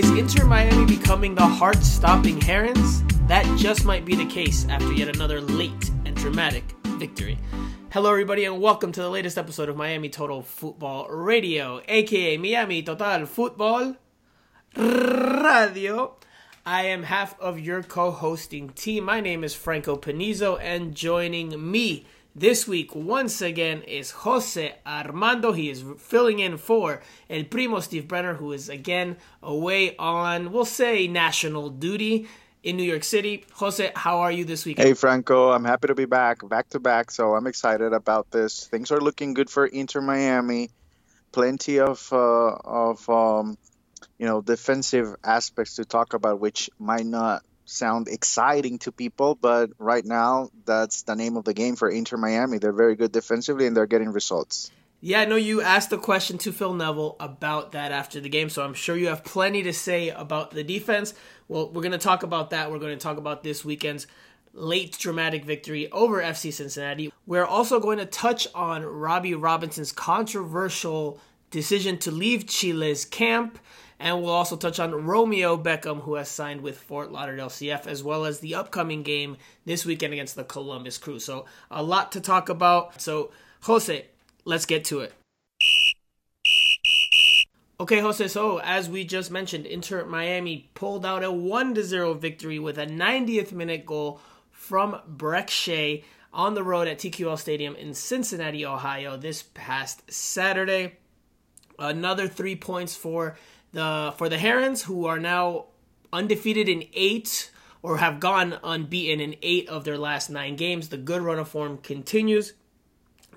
Is Inter Miami becoming the heart-stopping Herons? That just might be the case after yet another late and dramatic victory. Hello everybody and welcome to the latest episode of Miami Total Football Radio, aka Miami Total Football Radio. I am half of your co-hosting team. My name is Franco Panizo, and joining me this week once again is Jose Armando. He is filling in for El Primo Steve Brenner, who is again away on, we'll say, national duty in New York City. Jose, how are you this week? Hey Franco, I'm happy to be back to back, so I'm excited about this. Things are looking good for Inter Miami. Plenty of defensive aspects to talk about, which might not sound exciting to people, but right now that's the name of the game for Inter Miami. They're very good defensively and they're getting results. Yeah, I know you asked a question to Phil Neville about that after the game, so I'm sure you have plenty to say about the defense. Well, we're going to talk about that. We're going to talk about this weekend's late dramatic victory over FC Cincinnati. We're also going to touch on Robbie Robinson's controversial decision to leave Chile's camp. And we'll also touch on Romeo Beckham, who has signed with Fort Lauderdale CF, as well as the upcoming game this weekend against the Columbus Crew. So a lot to talk about. So, Jose, let's get to it. Okay, Jose, so as we just mentioned, Inter Miami pulled out a 1-0 victory with a 90th minute goal from Brek Shea on the road at TQL Stadium in Cincinnati, Ohio this past Saturday. Another 3 points for the Herons, who are now undefeated in 8, or have gone unbeaten in 8 of their last 9 games. The good run of form continues.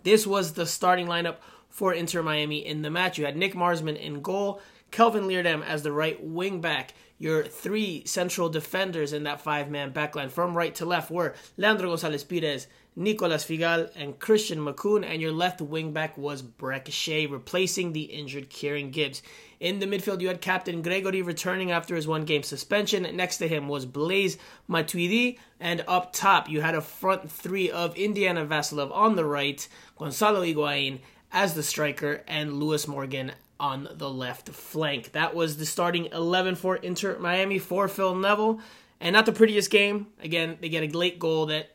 This was the starting lineup for Inter Miami in the match. You had Nick Marsman in goal, Kelvin Leardam as the right wing back. Your 3 central defenders in that 5-man backline from right to left were Leandro González Pirez, Nicolas Figal, and Christian Makoun, and your left wing back was Brek Shea, replacing the injured Kieran Gibbs. In the midfield, you had captain Gregory returning after his 1-game suspension. Next to him was Blaise Matuidi, and up top, you had a front 3 of Indiana Vasilev on the right, Gonzalo Higuain as the striker, and Lewis Morgan on the left flank. That was the starting 11 for Inter Miami for Phil Neville, and not the prettiest game. Again, they get a late goal that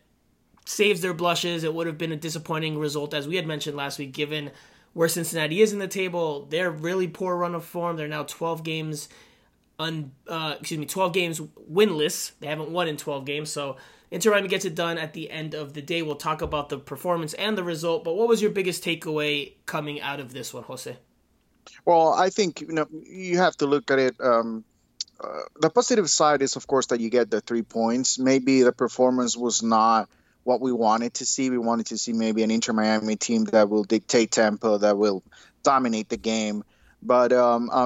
saves their blushes. It would have been a disappointing result, as we had mentioned last week, given where Cincinnati is in the table. They're really poor run of form. They're now 12 games winless. They haven't won in 12 games, so Inter Miami gets it done at the end of the day. We'll talk about the performance and the result, but what was your biggest takeaway coming out of this one, Jose? Well, I think you have to look at it. The positive side is, of course, that you get the 3 points. Maybe the performance was not what we wanted to see. We wanted to see maybe an Inter Miami team that will dictate tempo, that will dominate the game. But,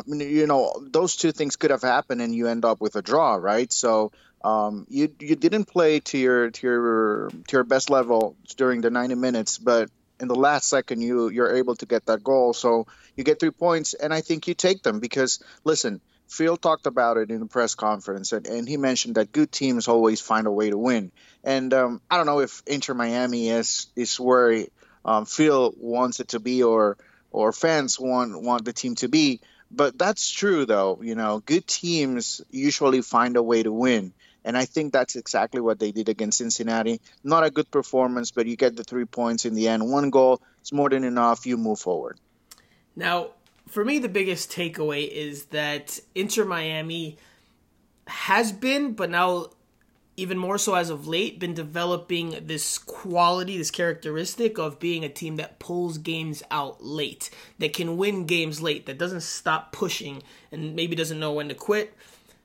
those two things could have happened and you end up with a draw, right? So you didn't play to your best level during the 90 minutes, but in the last second you're able to get that goal. So you get 3 points, and I think you take them because, listen, Phil talked about it in the press conference, and he mentioned that good teams always find a way to win. And I don't know if Inter Miami is where Phil wants it to be or fans want the team to be, but that's true, though. Good teams usually find a way to win, and I think that's exactly what they did against Cincinnati. Not a good performance, but you get the 3 points in the end. 1 goal is more than enough. You move forward. Now, for me, the biggest takeaway is that Inter Miami has been, but now even more so as of late, been developing this quality, this characteristic of being a team that pulls games out late, that can win games late, that doesn't stop pushing and maybe doesn't know when to quit.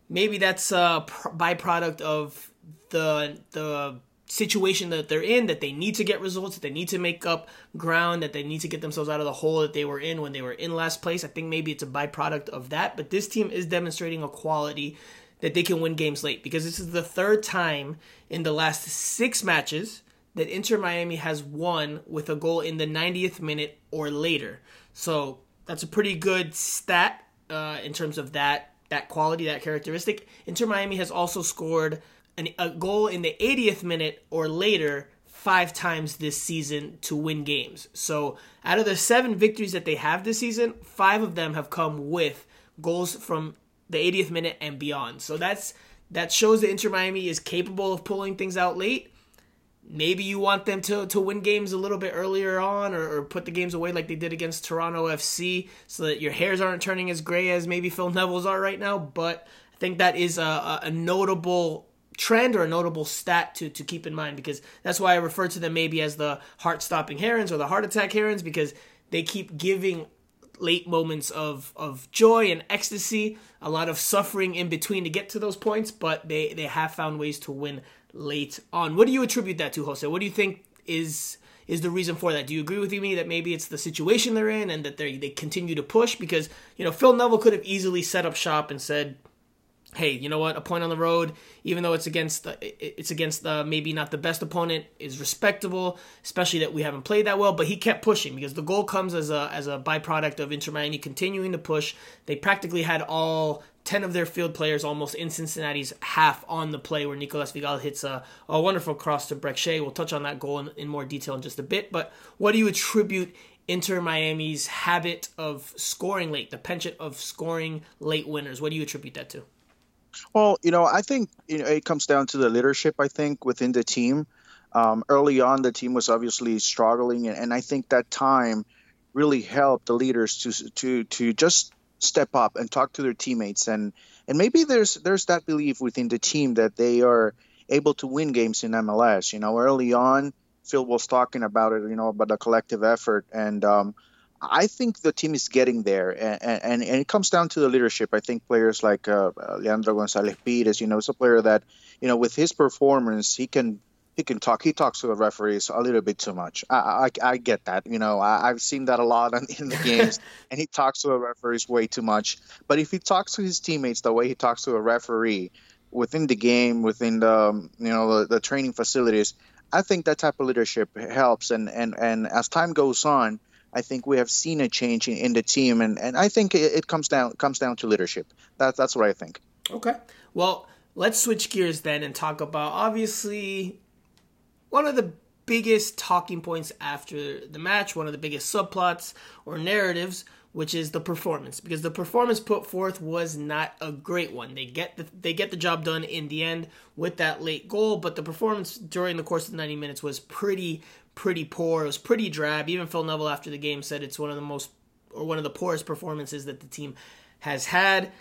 Maybe that's a byproduct of the situation that they're in, that they need to get results, that they need to make up ground, that they need to get themselves out of the hole that they were in when they were in last place. I think maybe it's a byproduct of that, but this team is demonstrating a quality that they can win games late, because this is the 3rd time in the last 6 matches that Inter Miami has won with a goal in the 90th minute or later. So that's a pretty good stat in terms of that quality, that characteristic. Inter Miami has also scored a goal in the 80th minute or later 5 times this season to win games. So out of the 7 victories that they have this season, 5 of them have come with goals from the 80th minute and beyond. So that shows that Inter Miami is capable of pulling things out late. Maybe you want them to win games a little bit earlier on, or put the games away like they did against Toronto FC, so that your hairs aren't turning as gray as maybe Phil Neville's are right now. But I think that is a notable trend or a notable stat to keep in mind, because that's why I refer to them maybe as the heart-stopping herons or the heart attack herons, because they keep giving late moments of joy and ecstasy, a lot of suffering in between to get to those points, but they have found ways to win late on. What do you attribute that to, Jose? What do you think is the reason for that? Do you agree with me that maybe it's the situation they're in and that they continue to push? Because, you know, Phil Neville could have easily set up shop and said, hey, you know what, a point on the road, even though it's against maybe not the best opponent, is respectable, especially that we haven't played that well. But he kept pushing, because the goal comes as a byproduct of Inter Miami continuing to push. They practically had all 10 of their field players almost in Cincinnati's half on the play, where Nicolas Figal hits a wonderful cross to Brek Shea. We'll touch on that goal in more detail in just a bit. But what do you attribute Inter Miami's habit of scoring late, the penchant of scoring late winners? What do you attribute that to? Well, you know, I think it comes down to the leadership, I think, within the team. Early on, the team was obviously struggling, and I think that time really helped the leaders to just step up and talk to their teammates. And maybe there's that belief within the team that they are able to win games in MLS. You know, early on, Phil was talking about it, you know, about the collective effort. And I think the team is getting there, and it comes down to the leadership. I think players like Leandro González Pirez, you know, is a player that, you know, with his performance, he can talk. He talks to the referees a little bit too much. I get that. You know, I've seen that a lot in the games, and he talks to the referees way too much. But if he talks to his teammates the way he talks to a referee within the game, within the, you know, the training facilities, I think that type of leadership helps. And as time goes on, I think we have seen a change in the team, and I think it comes down to leadership. That's what I think. Okay. Well, let's switch gears then and talk about, obviously, one of the biggest talking points after the match, one of the biggest subplots or narratives, which is the performance, because the performance put forth was not a great one. They get the job done in the end with that late goal, but the performance during the course of the 90 minutes was pretty poor. It was pretty drab. Even Phil Neville after the game said it's one of the poorest performances that the team has had.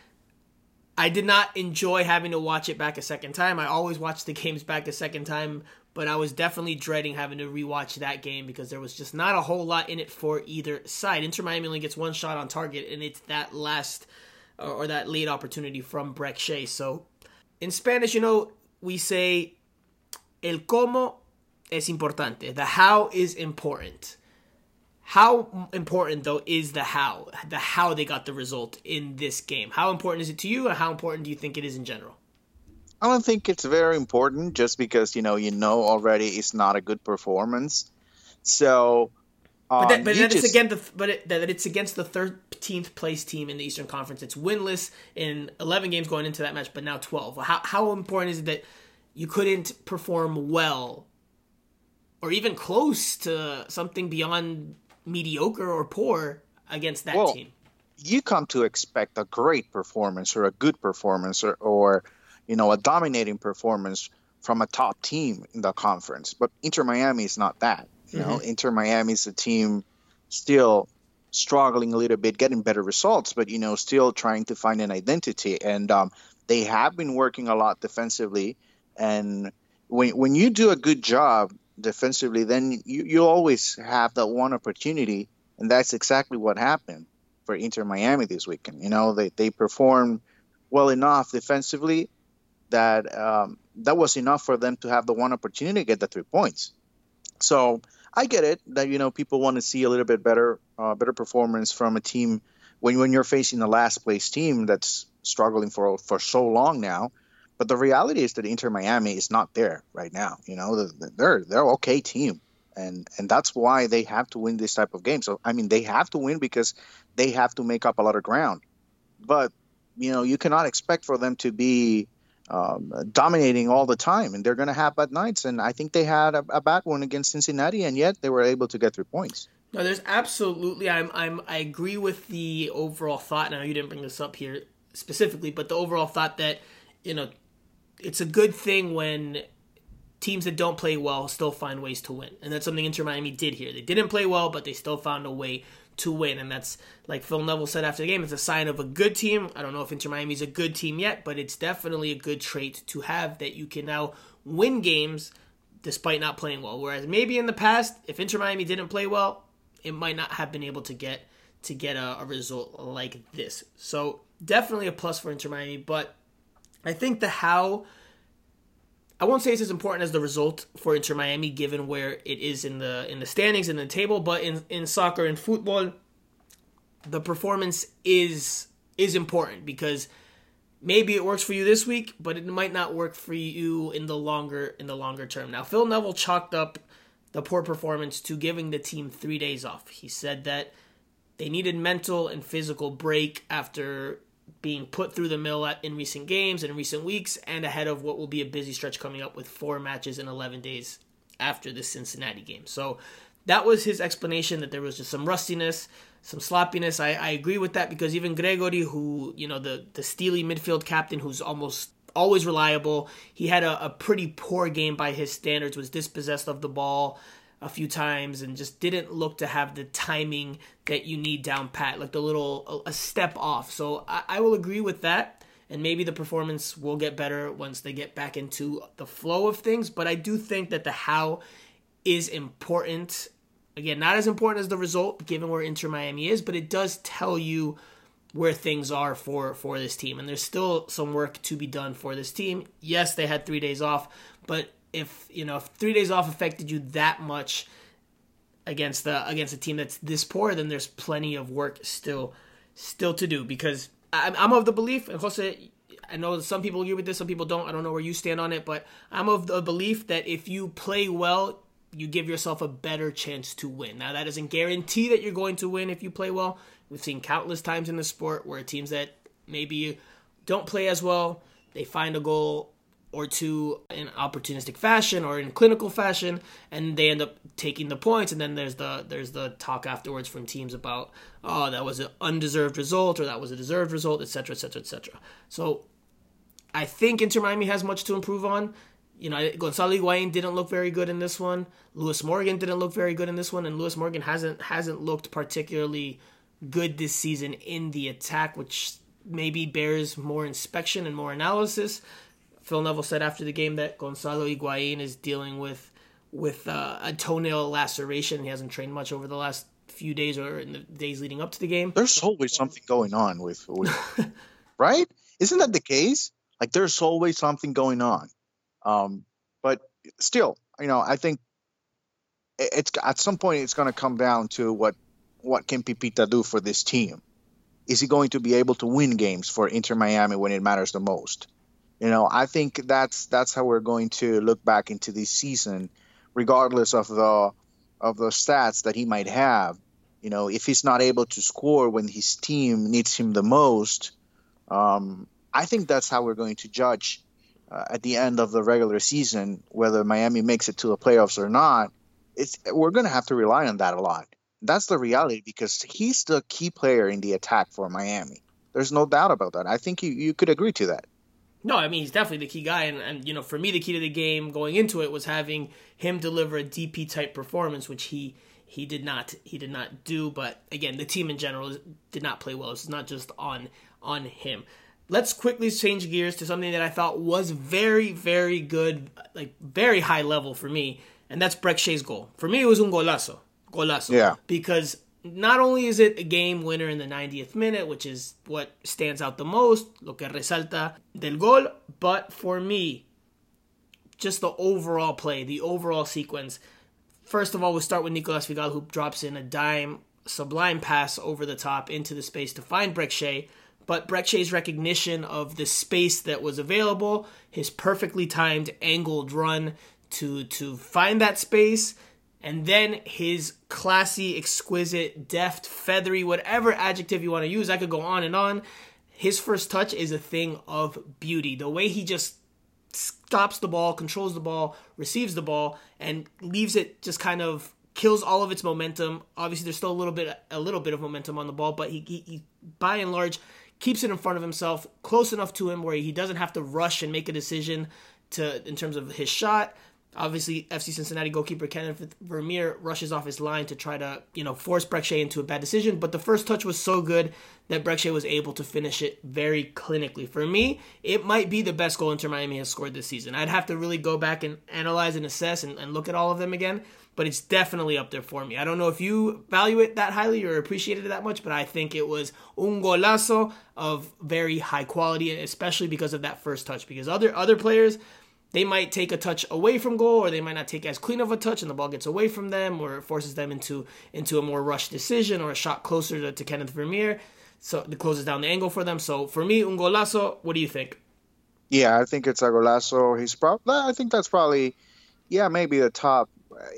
I did not enjoy having to watch it back a second time. I always watch the games back a second time, but I was definitely dreading having to rewatch that game because there was just not a whole lot in it for either side. Inter Miami only gets one shot on target, and it's that last or that late opportunity from Brek Shea. So in Spanish, you know, we say el cómo es importante. The how is important. How important, though, is the how? The how they got the result in this game. How important is it to you, and how important do you think it is in general? I don't think it's very important, just because you know already it's not a good performance. So, it's against the 13th place team in the Eastern Conference. It's winless in 11 games going into that match, but now 12. How important is it that you couldn't perform well, or even close to something beyond mediocre or poor against that team? You come to expect a great performance or a good performance or you know, a dominating performance from a top team in the conference. But Inter Miami is not that. You know, Inter Miami is a team still struggling a little bit, getting better results, but, you know, still trying to find an identity. And they have been working a lot defensively. And when you do a good job defensively, then you always have that one opportunity. And that's exactly what happened for Inter Miami this weekend. You know, they performed well enough defensively that that was enough for them to have the one opportunity to get the 3 points. So I get it that, you know, people want to see a little bit better performance from a team when you're facing the last place team that's struggling for so long now. But the reality is that Inter Miami is not there right now. You know, they're an okay team. And that's why they have to win this type of game. So, I mean, they have to win because they have to make up a lot of ground. But, you know, you cannot expect for them to be dominating all the time, and they're going to have bad nights, and I think they had a bad one against Cincinnati, and yet they were able to get 3 points. No, there's absolutely I agree with the overall thought. Now, you didn't bring this up here specifically, but the overall thought that, you know, it's a good thing when teams that don't play well still find ways to win. And that's something Inter Miami did here. They didn't play well, but they still found a way to win. And that's, like Phil Neville said after the game, it's a sign of a good team. I don't know if Inter Miami's a good team yet, but it's definitely a good trait to have, that you can now win games despite not playing well. Whereas maybe in the past, if Inter Miami didn't play well, it might not have been able to get a result like this. So definitely a plus for Inter Miami, but I think the how, I won't say it's as important as the result for Inter Miami, given where it is in the standings and the table, but in soccer and football, the performance is important, because maybe it works for you this week, but it might not work for you in the longer term. Now, Phil Neville chalked up the poor performance to giving the team 3 days off. He said that they needed mental and physical break after being put through the mill in recent games and recent weeks, and ahead of what will be a busy stretch coming up with 4 matches in 11 days after the Cincinnati game. So that was his explanation, that there was just some rustiness, some sloppiness. I agree with that, because even Gregory, who, you know, the steely midfield captain who's almost always reliable, he had a pretty poor game by his standards, was dispossessed of the ball a few times and just didn't look to have the timing that you need down pat, like a step off. So I will agree with that, and maybe the performance will get better once they get back into the flow of things. But I do think that the how is important. Again, not as important as the result, given where Inter Miami is, but it does tell you where things are for this team. And there's still some work to be done for this team. Yes, they had 3 days off, but if 3 days off affected you that much against a team that's this poor, then there's plenty of work still to do. Because I'm of the belief, and Jose, I know some people agree with this, some people don't. I don't know where you stand on it, but I'm of the belief that if you play well, you give yourself a better chance to win. Now, that doesn't guarantee that you're going to win if you play well. We've seen countless times in the sport where teams that maybe don't play as well, they find a goal or two in opportunistic fashion or in clinical fashion, and they end up taking the points. And then there's the talk afterwards from teams about, oh, that was an undeserved result, or that was a deserved result, et cetera, et cetera, et cetera. So I think Inter Miami has much to improve on. You know, Gonzalo Higuain didn't look very good in this one. Lewis Morgan didn't look very good in this one, and Lewis Morgan hasn't looked particularly good this season in the attack, which maybe bears more inspection and more analysis. Phil Neville said after the game that Gonzalo Higuain is dealing with a toenail laceration. He hasn't trained much over the last few days or in the days leading up to the game. There's always something going on with right? Isn't that the case? Like, there's always something going on. But still, you know, I think it's at some point it's going to come down to what can Pipita do for this team. Is he going to be able to win games for Inter Miami when it matters the most? You know, I think that's how we're going to look back into this season, regardless of the stats that he might have. You know, if he's not able to score when his team needs him the most, I think that's how we're going to judge at the end of the regular season whether Miami makes it to the playoffs or not. We're going to have to rely on that a lot. That's the reality, because he's the key player in the attack for Miami. There's no doubt about that. I think you could agree to that. No, I mean, he's definitely the key guy, and you know, for me, the key to the game going into it was having him deliver a DP type performance, which he did not do. But again, the team in general did not play well. It's not just on him. Let's quickly change gears to something that I thought was very, very good, like very high level for me, and that's Brek Shea's goal. For me, it was un golazo. Yeah, because not only is it a game winner in the 90th minute, which is what stands out the most, lo que resalta del gol, but for me, just the overall play, the overall sequence. First of all, we'll start with Nicolas Figal, who drops in a dime, sublime pass over the top into the space to find Brek Shea, but Brek Shea's recognition of the space that was available, his perfectly timed angled run to find that space, and then his classy, exquisite, deft, feathery, whatever adjective you want to use, I could go on and on. His first touch is a thing of beauty. The way he just stops the ball, controls the ball, receives the ball, and leaves it, just kind of kills all of its momentum. Obviously, there's still a little bit of momentum on the ball, but he by and large keeps it in front of himself, close enough to him where he doesn't have to rush and make a decision to in terms of his shot. Obviously, FC Cincinnati goalkeeper Kenneth Vermeer rushes off his line to try to, force Brek Shea into a bad decision. But the first touch was so good that Brek Shea was able to finish it very clinically. For me, it might be the best goal Inter Miami has scored this season. I'd have to really go back and analyze and assess and look at all of them again. But it's definitely up there for me. I don't know if you value it that highly or appreciate it that much, but I think it was un golazo of very high quality, especially because of that first touch. Because other players, they might take a touch away from goal, or they might not take as clean of a touch and the ball gets away from them, or it forces them into a more rushed decision or a shot closer to Kenneth Vermeer. So it closes down the angle for them. So for me, un golazo. What do you think? Yeah, I think it's a golazo. I think that's probably, maybe the top.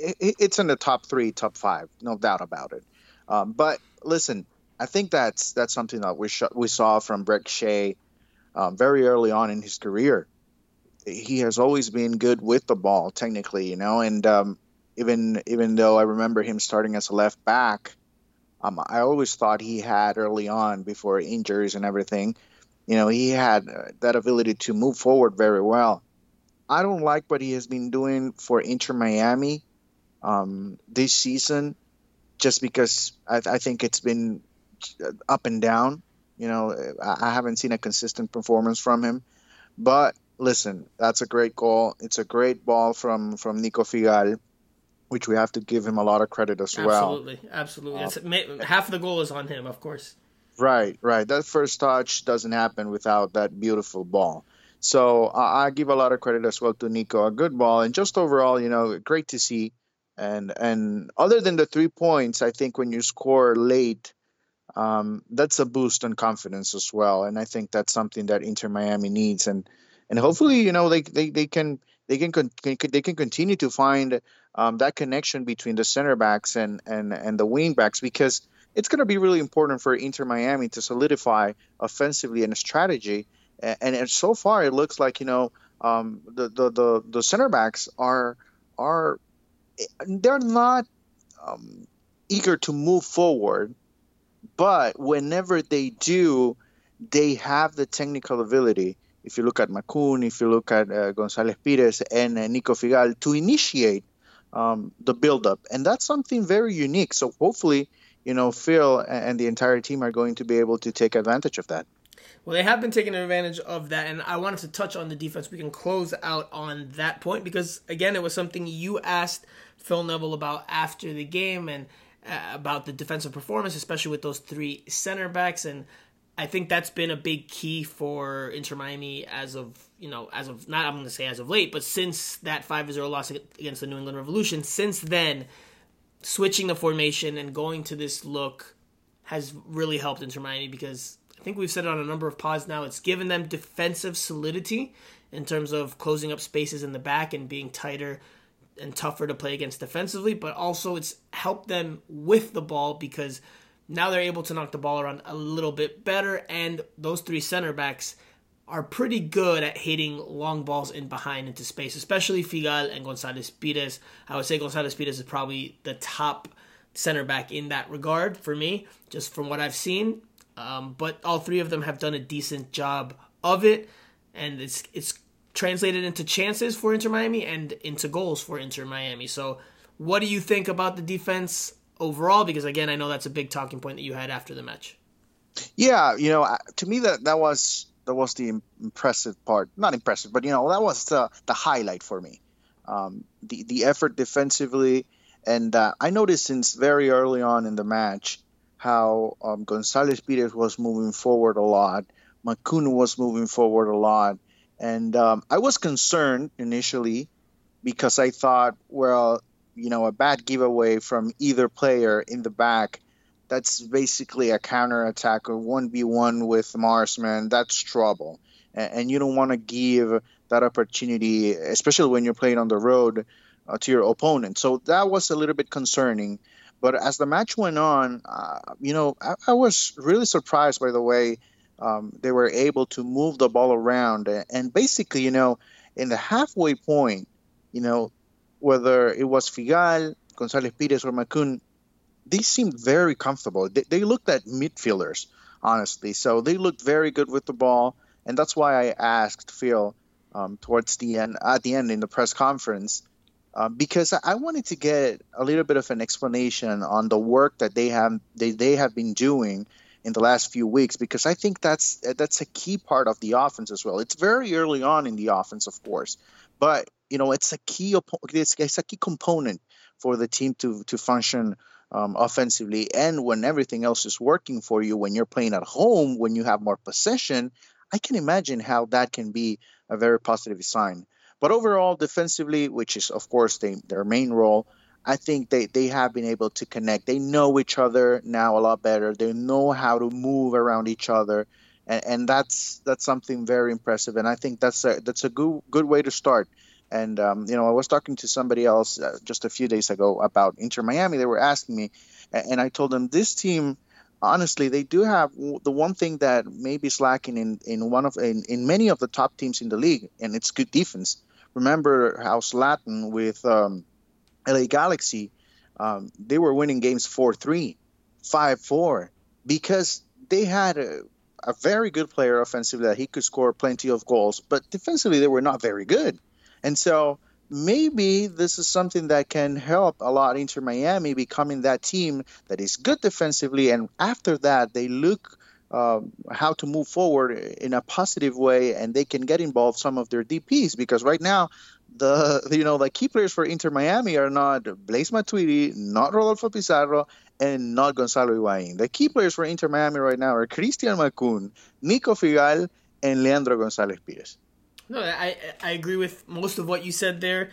It's in the top three, top five, no doubt about it. But listen, I think that's something that we saw from Brek Shea very early on in his career. He has always been good with the ball, technically, And even though I remember him starting as a left back, I always thought he had early on, before injuries and everything, he had that ability to move forward very well. I don't like what he has been doing for Inter Miami this season, just because I think it's been up and down. I haven't seen a consistent performance from him. But listen, that's a great goal. It's a great ball from Nico Figal, which we have to give him a lot of credit as well. Absolutely. Half the goal is on him, of course. Right. That first touch doesn't happen without that beautiful ball. So I give a lot of credit as well to Nico. A good ball, and just overall, great to see. And other than the 3 points, I think when you score late, that's a boost in confidence as well. And I think that's something that Inter Miami needs. And hopefully, they can continue to find that connection between the center backs and the wing backs, because it's going to be really important for Inter Miami to solidify offensively in a strategy. And so far, it looks like the center backs are they're not eager to move forward, but whenever they do, they have the technical ability. If you look at Makoun, if you look at González Pirez and Nico Figal, to initiate the build-up. And that's something very unique. So hopefully, Phil and the entire team are going to be able to take advantage of that. Well, they have been taking advantage of that, and I wanted to touch on the defense. We can close out on that point because, again, it was something you asked Phil Neville about after the game and about the defensive performance, especially with those three center backs, and I think that's been a big key for Inter Miami as of late, but since that 5-0 loss against the New England Revolution, since then, switching the formation and going to this look has really helped Inter Miami because I think we've said it on a number of pods now. It's given them defensive solidity in terms of closing up spaces in the back and being tighter and tougher to play against defensively, but also it's helped them with the ball because now they're able to knock the ball around a little bit better, and those three center backs are pretty good at hitting long balls in behind into space, especially Figal and González Pirez. I would say González Pirez is probably the top center back in that regard for me, just from what I've seen. But all three of them have done a decent job of it, and it's translated into chances for Inter Miami and into goals for Inter Miami. So what do you think about the defense overall? Because, again, I know that's a big talking point that you had after the match. Yeah, to me that was the impressive part. Not impressive, but, that was the highlight for me. The effort defensively, and I noticed since very early on in the match how González Pirez was moving forward a lot, Makoun was moving forward a lot, and I was concerned initially because I thought, well, a bad giveaway from either player in the back, that's basically a counterattack or 1v1 with Marsman, that's trouble. And you don't want to give that opportunity, especially when you're playing on the road, to your opponent. So that was a little bit concerning. But as the match went on, I was really surprised by the way they were able to move the ball around. And basically, in the halfway point, whether it was Figal, González Pirez, or Makoun, they seemed very comfortable. They looked at midfielders. honestly. So they looked very good with the ball, and that's why I asked Phil towards the end, at the end in the press conference, because I wanted to get a little bit of an explanation on the work that they have been doing in the last few weeks, because I think that's a key part of the offense as well. It's very early on in the offense, of course, but you know it's a key component for the team to function offensively. And when everything else is working for you, when you're playing at home, when you have more possession, I can imagine how that can be a very positive sign. But overall, defensively, which is of course their main role, I think they have been able to connect. They know each other now a lot better. They know how to move around each other, and that's something very impressive. And I think that's a good way to start. And I was talking to somebody else just a few days ago about Inter Miami. They were asking me, and I told them this team, honestly, they do have the one thing that maybe is lacking in many of the top teams in the league, and it's good defense. Remember how Zlatan with LA Galaxy, they were winning games 4-3, 5-4, because they had a very good player offensively that he could score plenty of goals, but defensively they were not very good. And so maybe this is something that can help a lot Inter Miami becoming that team that is good defensively. And after that, they look how to move forward in a positive way, and they can get involved some of their DPs, because right now the key players for Inter Miami are not Blaise Matuidi, not Rodolfo Pizarro, and not Gonzalo Higuain. The key players for Inter Miami right now are Christian Makoun, Nico Figal, and Leandro González Pirez. No, I agree with most of what you said there,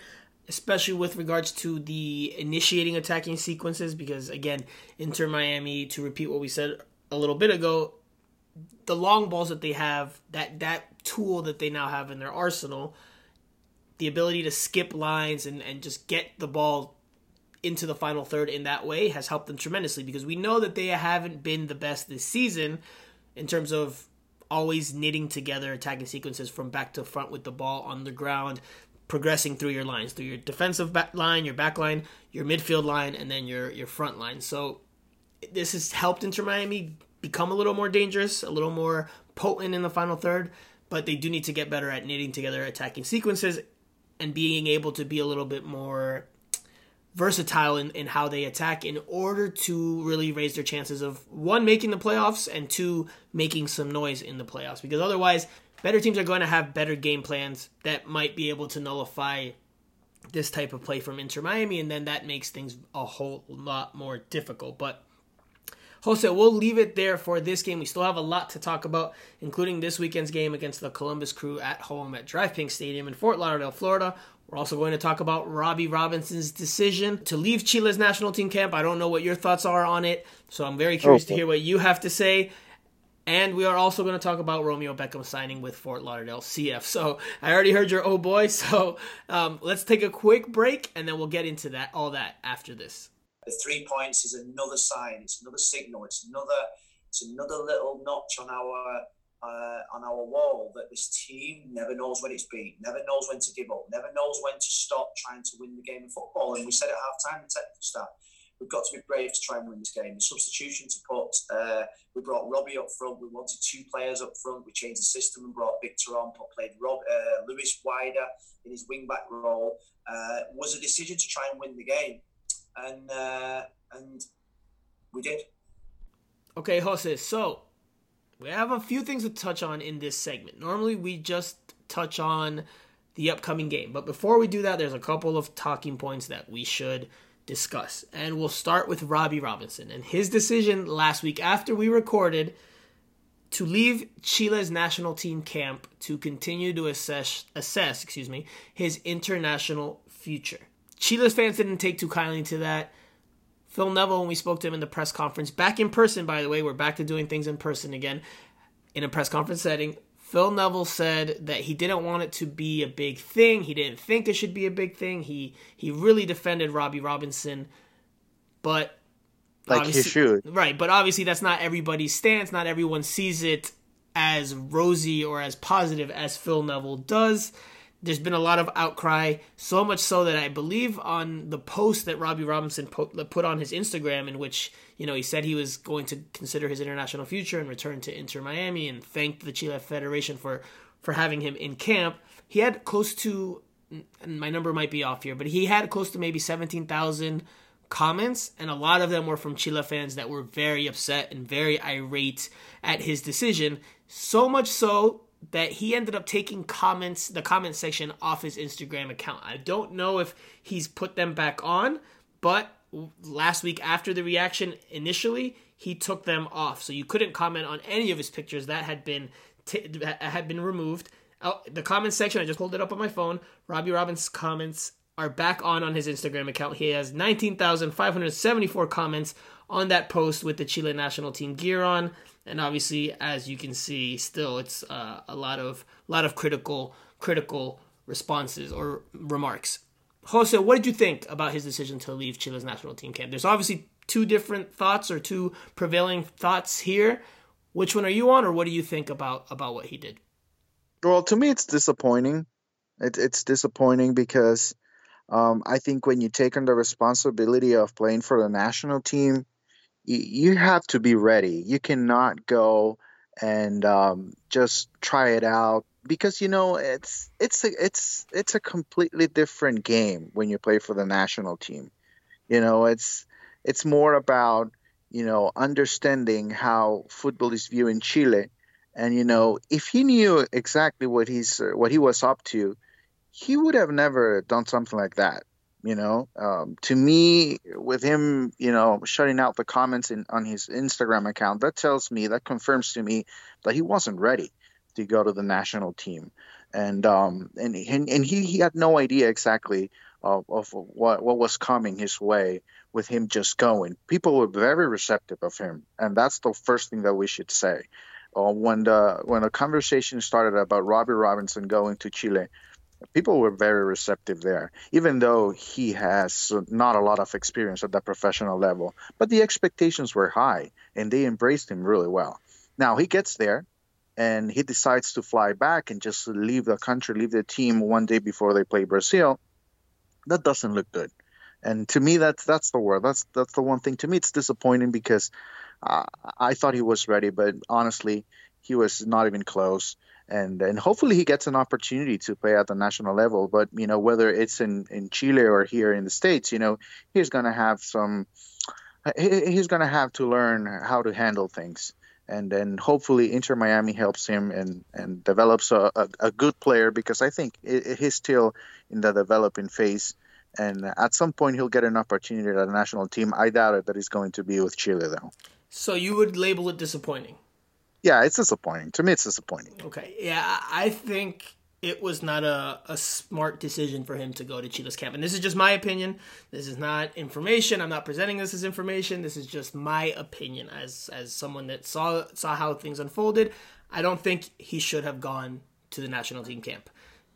especially with regards to the initiating attacking sequences, because, again, Inter Miami, to repeat what we said a little bit ago, the long balls that they have, that tool that they now have in their arsenal, the ability to skip lines and just get the ball into the final third in that way has helped them tremendously, because we know that they haven't been the best this season in terms of always knitting together attacking sequences from back to front with the ball on the ground, progressing through your lines, through your defensive line, your back line, your midfield line, and then your front line. So this has helped Inter Miami become a little more dangerous, a little more potent in the final third, but they do need to get better at knitting together attacking sequences and being able to be a little bit more versatile in how they attack in order to really raise their chances of, one, making the playoffs, and two, making some noise in the playoffs. Because otherwise, better teams are going to have better game plans that might be able to nullify this type of play from Inter Miami, and then that makes things a whole lot more difficult. But, Jose, we'll leave it there for this game. We still have a lot to talk about, including this weekend's game against the Columbus Crew at home at DrivePink Stadium in Fort Lauderdale, Florida. We're also going to talk about Robbie Robinson's decision to leave Chile's national team camp. I don't know what your thoughts are on it, so I'm very curious to hear what you have to say. And we are also going to talk about Romeo Beckham signing with Fort Lauderdale CF. So I already heard your oh boy, so let's take a quick break, and then we'll get into all that after this. The 3 points is another sign. It's another signal. It's another little notch on our wall that this team never knows when it's beat, never knows when to give up, never knows when to stop trying to win the game of football. And we said at half-time, the technical staff, we've got to be brave to try and win this game. The substitution to put, we brought Robbie up front. We wanted two players up front. We changed the system and brought Victor on, played Lewis wider in his wing-back role. Was a decision to try and win the game. And we did. Okay, Jose, so we have a few things to touch on in this segment. Normally, we just touch on the upcoming game. But before we do that, there's a couple of talking points that we should discuss. And we'll start with Robbie Robinson and his decision last week after we recorded to leave Chile's national team camp to continue to assess his international future. Chile's fans didn't take too kindly to that. Phil Neville, when we spoke to him in the press conference, back in person, by the way, we're back to doing things in person again, in a press conference setting, Phil Neville said that he didn't want it to be a big thing. He didn't think it should be a big thing. He really defended Robbie Robinson, but like he should. Right, but obviously that's not everybody's stance. Not everyone sees it as rosy or as positive as Phil Neville does. There's been a lot of outcry, so much so that I believe on the post that Robbie Robinson put on his Instagram, in which, you know, he said he was going to consider his international future and return to Inter Miami and thanked the Chile Federation for having him in camp. He had close to, and my number might be off here, but he had close to maybe 17,000 comments, and a lot of them were from Chile fans that were very upset and very irate at his decision, so much so that he ended up taking comments, the comment section off his Instagram account. I don't know if he's put them back on, but last week after the reaction initially, he took them off. So you couldn't comment on any of his pictures that had been removed. The comment section, I just pulled it up on my phone. Robbie Robinson's comments are back on his Instagram account. He has 19,574 comments on that post with the Chile national team gear on. And obviously, as you can see, still it's a lot of critical responses or remarks. Jose, what did you think about his decision to leave Chile's national team camp? There's obviously two different thoughts or two prevailing thoughts here. Which one are you on, or what do you think about what he did? Well, to me, it's disappointing. It's disappointing because I think when you take on the responsibility of playing for the national team, you have to be ready. You cannot go and just try it out because, you know, it's a completely different game when you play for the national team. You know, it's more about, you know, understanding how football is viewed in Chile. And, you know, if he knew exactly what he was up to, he would have never done something like that. You know, to me, with him, you know, shutting out the comments on his Instagram account, that confirms to me that he wasn't ready to go to the national team. And he had no idea exactly of what was coming his way with him just going. People were very receptive of him. And that's the first thing that we should say. When the conversation started about Robbie Robinson going to Chile, people were very receptive there, even though he has not a lot of experience at that professional level. But the expectations were high, and they embraced him really well. Now, he gets there, and he decides to fly back and just leave the country, leave the team one day before they play Brazil. That doesn't look good. And to me, that's the word. That's the one thing. To me, it's disappointing because I thought he was ready, but honestly, he was not even close. And hopefully he gets an opportunity to play at the national level. But, you know, whether it's in Chile or here in the States, you know, he's going to have to learn how to handle things. And then hopefully Inter Miami helps him and develops a good player, because I think he's still in the developing phase. And at some point he'll get an opportunity at the national team. I doubt it that he's going to be with Chile, though. So you would label it disappointing? Yeah, it's disappointing. To me, it's disappointing. Okay. Yeah, I think it was not a smart decision for him to go to Chile's camp. And this is just my opinion. This is not information. I'm not presenting this as information. This is just my opinion as someone that saw how things unfolded. I don't think he should have gone to the national team camp.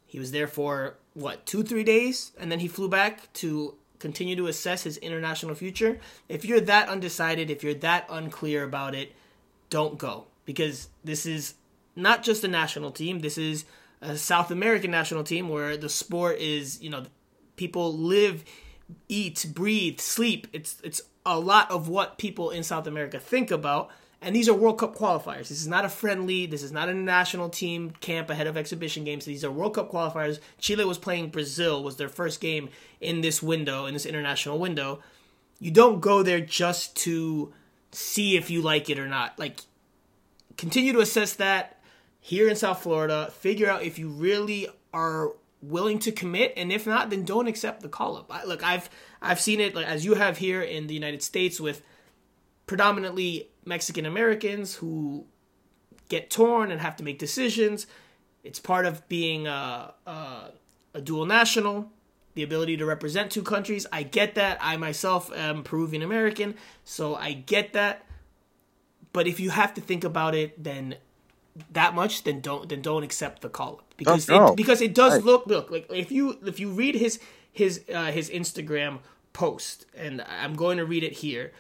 He was there for, 2-3 days? And then he flew back to continue to assess his international future. If you're that undecided, if you're that unclear about it, don't go. Because this is not just a national team. This is a South American national team where the sport is, you know, people live, eat, breathe, sleep. It's a lot of what people in South America think about. And these are World Cup qualifiers. This is not a friendly. This is not a national team camp ahead of exhibition games. These are World Cup qualifiers. Chile was playing Brazil, was their first game in this window, in this international window. You don't go there just to see if you like it or not. Like, continue to assess that here in South Florida. Figure out if you really are willing to commit, and if not, then don't accept the call up. I've seen it, like, as you have here in the United States, with predominantly Mexican Americans who get torn and have to make decisions. It's part of being a dual national, the ability to represent two countries. I get that. I myself am Peruvian American, so I get that. But if you have to think about it, then don't accept the call up, because it does look like, if you read his Instagram post, and I'm going to read it here.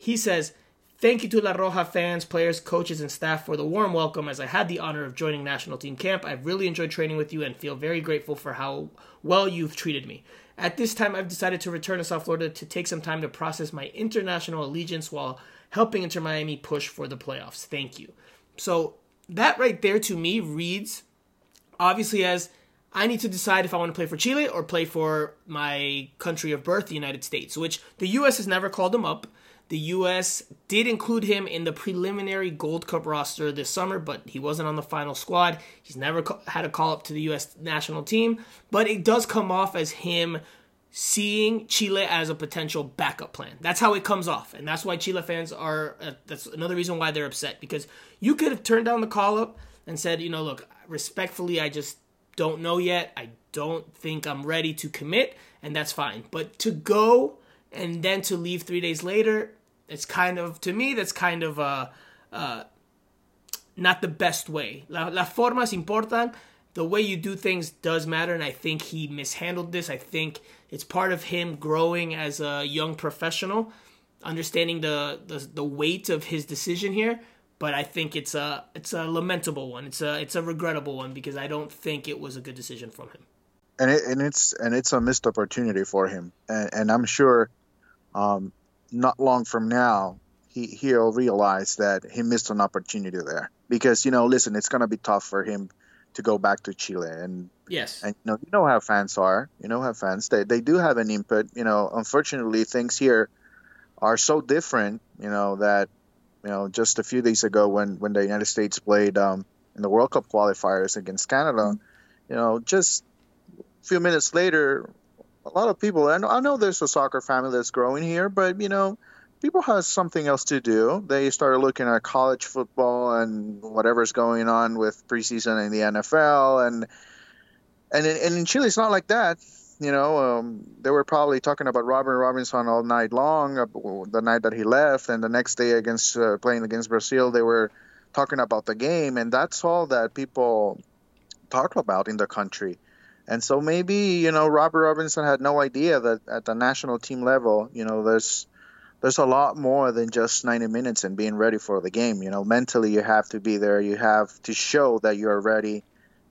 He says, Thank you to La Roja fans, players, coaches, and staff for the warm welcome as I had the honor of joining national team camp. I've really enjoyed training with you and feel very grateful for how well you've treated me. At this time, I've decided to return to South Florida to take some time to process my international allegiance while helping Inter Miami push for the playoffs. Thank you. So that right there to me reads obviously as I need to decide if I want to play for Chile or play for my country of birth, the United States, which the U.S. has never called him up. The U.S. did include him in the preliminary Gold Cup roster this summer, but he wasn't on the final squad. He's never had a call-up to the U.S. national team, but it does come off as him seeing Chile as a potential backup plan. That's how it comes off, and that's why Chile fans are, that's another reason why they're upset, because you could have turned down the call-up and said, you know, look, respectfully, I just don't know yet. I don't think I'm ready to commit, and that's fine. But to go and then to leave 3 days later, it's kind of, to me, that's kind of not the best way. Las formas importan. The way you do things does matter, and I think he mishandled this. I think it's part of him growing as a young professional, understanding the weight of his decision here. But I think it's a lamentable one. It's a regrettable one because I don't think it was a good decision from him. And it's a missed opportunity for him. And I'm sure. Not long from now, he'll realize that he missed an opportunity there because, you know, listen, it's going to be tough for him to go back to Chile. And yes, and you know how fans are, they do have an input, unfortunately things here are so different, that, just a few days ago when the United States played in the World Cup qualifiers against Canada, just a few minutes later, a lot of people, and I know there's a soccer family that's growing here, but, people have something else to do. They started looking at college football and whatever's going on with preseason in the NFL. And in Chile, it's not like that. They were probably talking about Robbie Robinson all night long, the night that he left. And the next day playing against Brazil, they were talking about the game. And that's all that people talk about in the country. And so maybe, Robbie Robinson had no idea that at the national team level, there's a lot more than just 90 minutes and being ready for the game. Mentally you have to be there. You have to show that you're ready.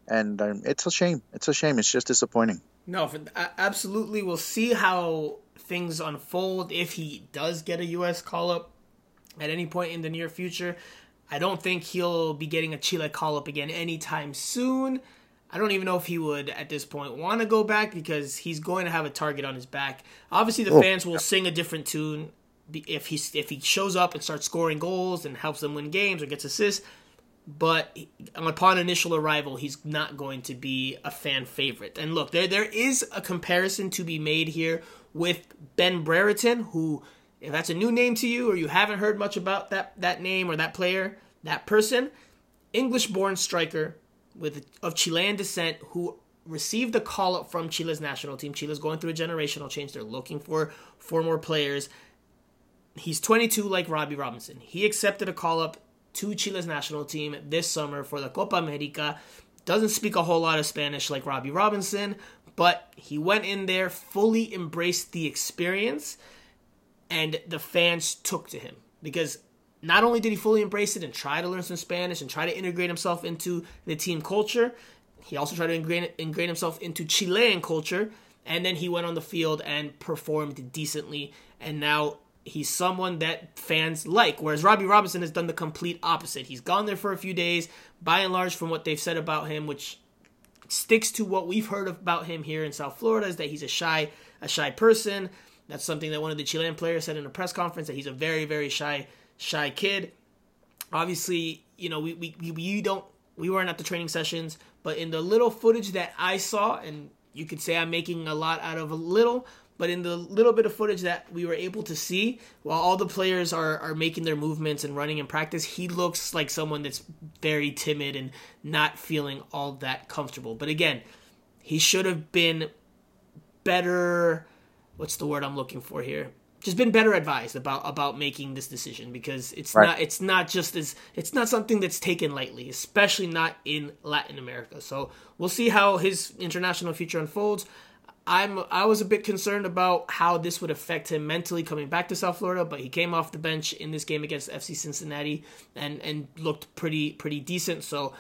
And it's a shame. It's a shame. It's just disappointing. No, absolutely. We'll see how things unfold if he does get a U.S. call-up at any point in the near future. I don't think he'll be getting a Chile call-up again anytime soon. I don't even know if he would, at this point, want to go back because he's going to have a target on his back. Obviously, the fans will sing a different tune if he shows up and starts scoring goals and helps them win games or gets assists. But upon initial arrival, he's not going to be a fan favorite. And look, there is a comparison to be made here with Ben Brereton, who, if that's a new name to you or you haven't heard much about that name or that player, that person, English-born striker, of Chilean descent, who received a call-up from Chile's national team. Chile's going through a generational change. They're looking for four more players. He's 22 like Robbie Robinson. He accepted a call-up to Chile's national team this summer for the Copa America. Doesn't speak a whole lot of Spanish like Robbie Robinson, but he went in there, fully embraced the experience, and the fans took to him because not only did he fully embrace it and try to learn some Spanish and try to integrate himself into the team culture, he also tried to ingrain himself into Chilean culture, and then he went on the field and performed decently, and now he's someone that fans like, whereas Robbie Robinson has done the complete opposite. He's gone there for a few days, by and large from what they've said about him, which sticks to what we've heard about him here in South Florida, is that he's a shy person. That's something that one of the Chilean players said in a press conference, that he's a very, very shy kid. Obviously, we weren't at the training sessions, but in the little footage that I saw, and you could say I'm making a lot out of a little, but in the little bit of footage that we were able to see, while all the players are making their movements and running in practice, he looks like someone that's very timid and not feeling all that comfortable. But again, he should have been better. What's the word I'm looking for here? Just been better advised about making this decision, because it's not something that's taken lightly, especially not in Latin America. So we'll see how his international future unfolds. I was a bit concerned about how this would affect him mentally coming back to South Florida, but he came off the bench in this game against FC Cincinnati and looked pretty decent. So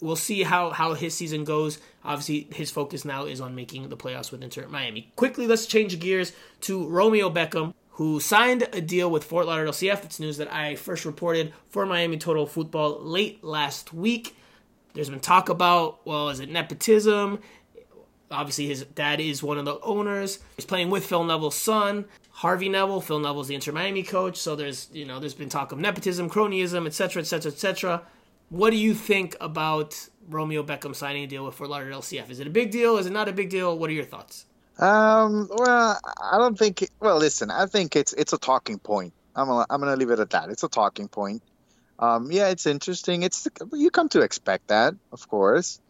we'll see how his season goes. Obviously, his focus now is on making the playoffs with Inter Miami. Quickly, let's change gears to Romeo Beckham, who signed a deal with Fort Lauderdale CF. It's news that I first reported for Miami Total Football late last week. There's been talk about, well, is it nepotism? Obviously, his dad is one of the owners. He's playing with Phil Neville's son, Harvey Neville. Phil Neville's the Inter Miami coach. So there's been talk of nepotism, cronyism, etc., etc., etc. What do you think about Romeo Beckham signing a deal with Fort Lauderdale CF? Is it a big deal? Is it not a big deal? What are your thoughts? Well, I don't think. Listen, I think it's a talking point. I'm gonna leave it at that. It's a talking point. Yeah, it's interesting. You come to expect that, of course.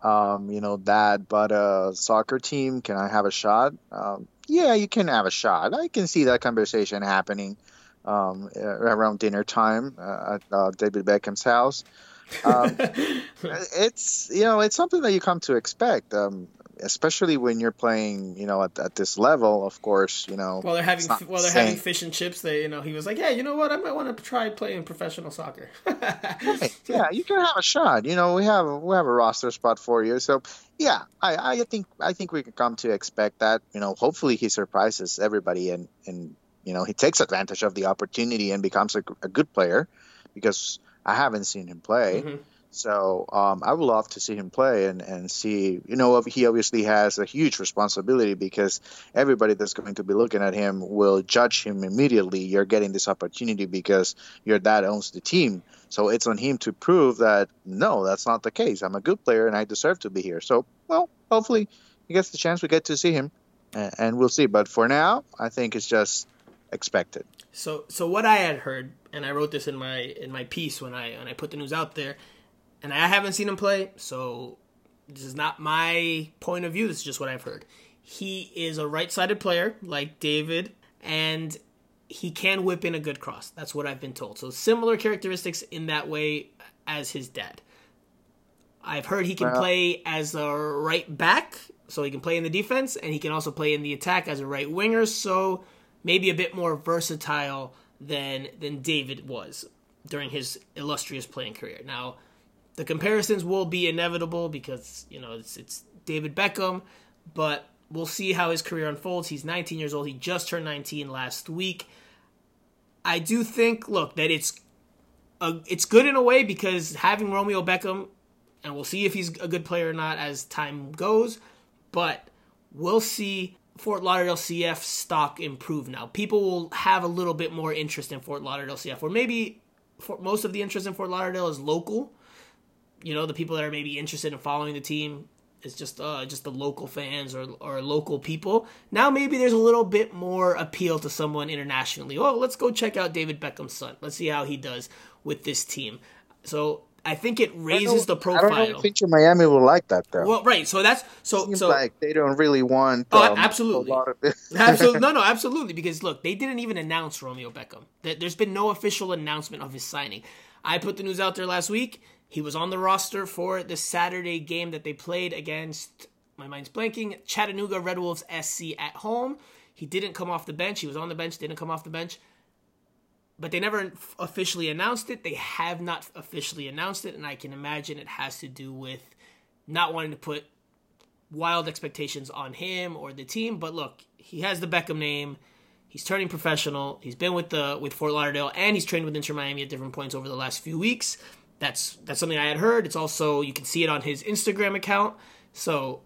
Dad bought a soccer team. Can I have a shot? Yeah, you can have a shot. I can see that conversation happening around dinner time at David Beckham's house. It's something that you come to expect, especially when you're playing, at this level, of course, while they're having fish and chips, he was like, yeah, you know what? I might want to try playing professional soccer. Right. Yeah. You can have a shot. We have a roster spot for you. So yeah, I think we can come to expect that, hopefully he surprises everybody and he takes advantage of the opportunity and becomes a good player, because I haven't seen him play. Mm-hmm. So I would love to see him play and see, he obviously has a huge responsibility, because everybody that's going to be looking at him will judge him immediately. You're getting this opportunity because your dad owns the team. So it's on him to prove that, no, that's not the case. I'm a good player and I deserve to be here. So, hopefully he gets the chance, we get to see him and we'll see. But for now, I think it's just expected. So what I had heard, and I wrote this in my piece when I put the news out there, and I haven't seen him play, so this is not my point of view. This is just what I've heard. He is a right-sided player, like David, and he can whip in a good cross. That's what I've been told. So similar characteristics in that way as his dad. I've heard he can play as a right back, so he can play in the defense, and he can also play in the attack as a right winger, so maybe a bit more versatile than David was during his illustrious playing career. Now, the comparisons will be inevitable because, it's David Beckham, but we'll see how his career unfolds. He's 19 years old. He just turned 19 last week. I do think, that it's good in a way, because having Romeo Beckham, and we'll see if he's a good player or not as time goes, but we'll see Fort Lauderdale CF stock improve now. People will have a little bit more interest in Fort Lauderdale CF, or maybe most of the interest in Fort Lauderdale is local. The people that are maybe interested in following the team is just the local fans or local people. Now maybe there's a little bit more appeal to someone internationally. Oh, let's go check out David Beckham's son. Let's see how he does with this team. So I think it raises the profile. I don't know if Inter Miami will like that though. Well, right. So that's so like they don't really want. Oh, absolutely. A lot of it. Absolutely. No, absolutely. Because they didn't even announce Romeo Beckham. There's been no official announcement of his signing. I put the news out there last week. He was on the roster for the Saturday game that they played against, my mind's blanking, Chattanooga Red Wolves SC at home. He didn't come off the bench. He was on the bench, didn't come off the bench. But they never officially announced it. They have not officially announced it, and I can imagine it has to do with not wanting to put wild expectations on him or the team. But he has the Beckham name. He's turning professional. He's been with Fort Lauderdale, and he's trained with Inter Miami at different points over the last few weeks. That's something I had heard. It's also, you can see it on his Instagram account. So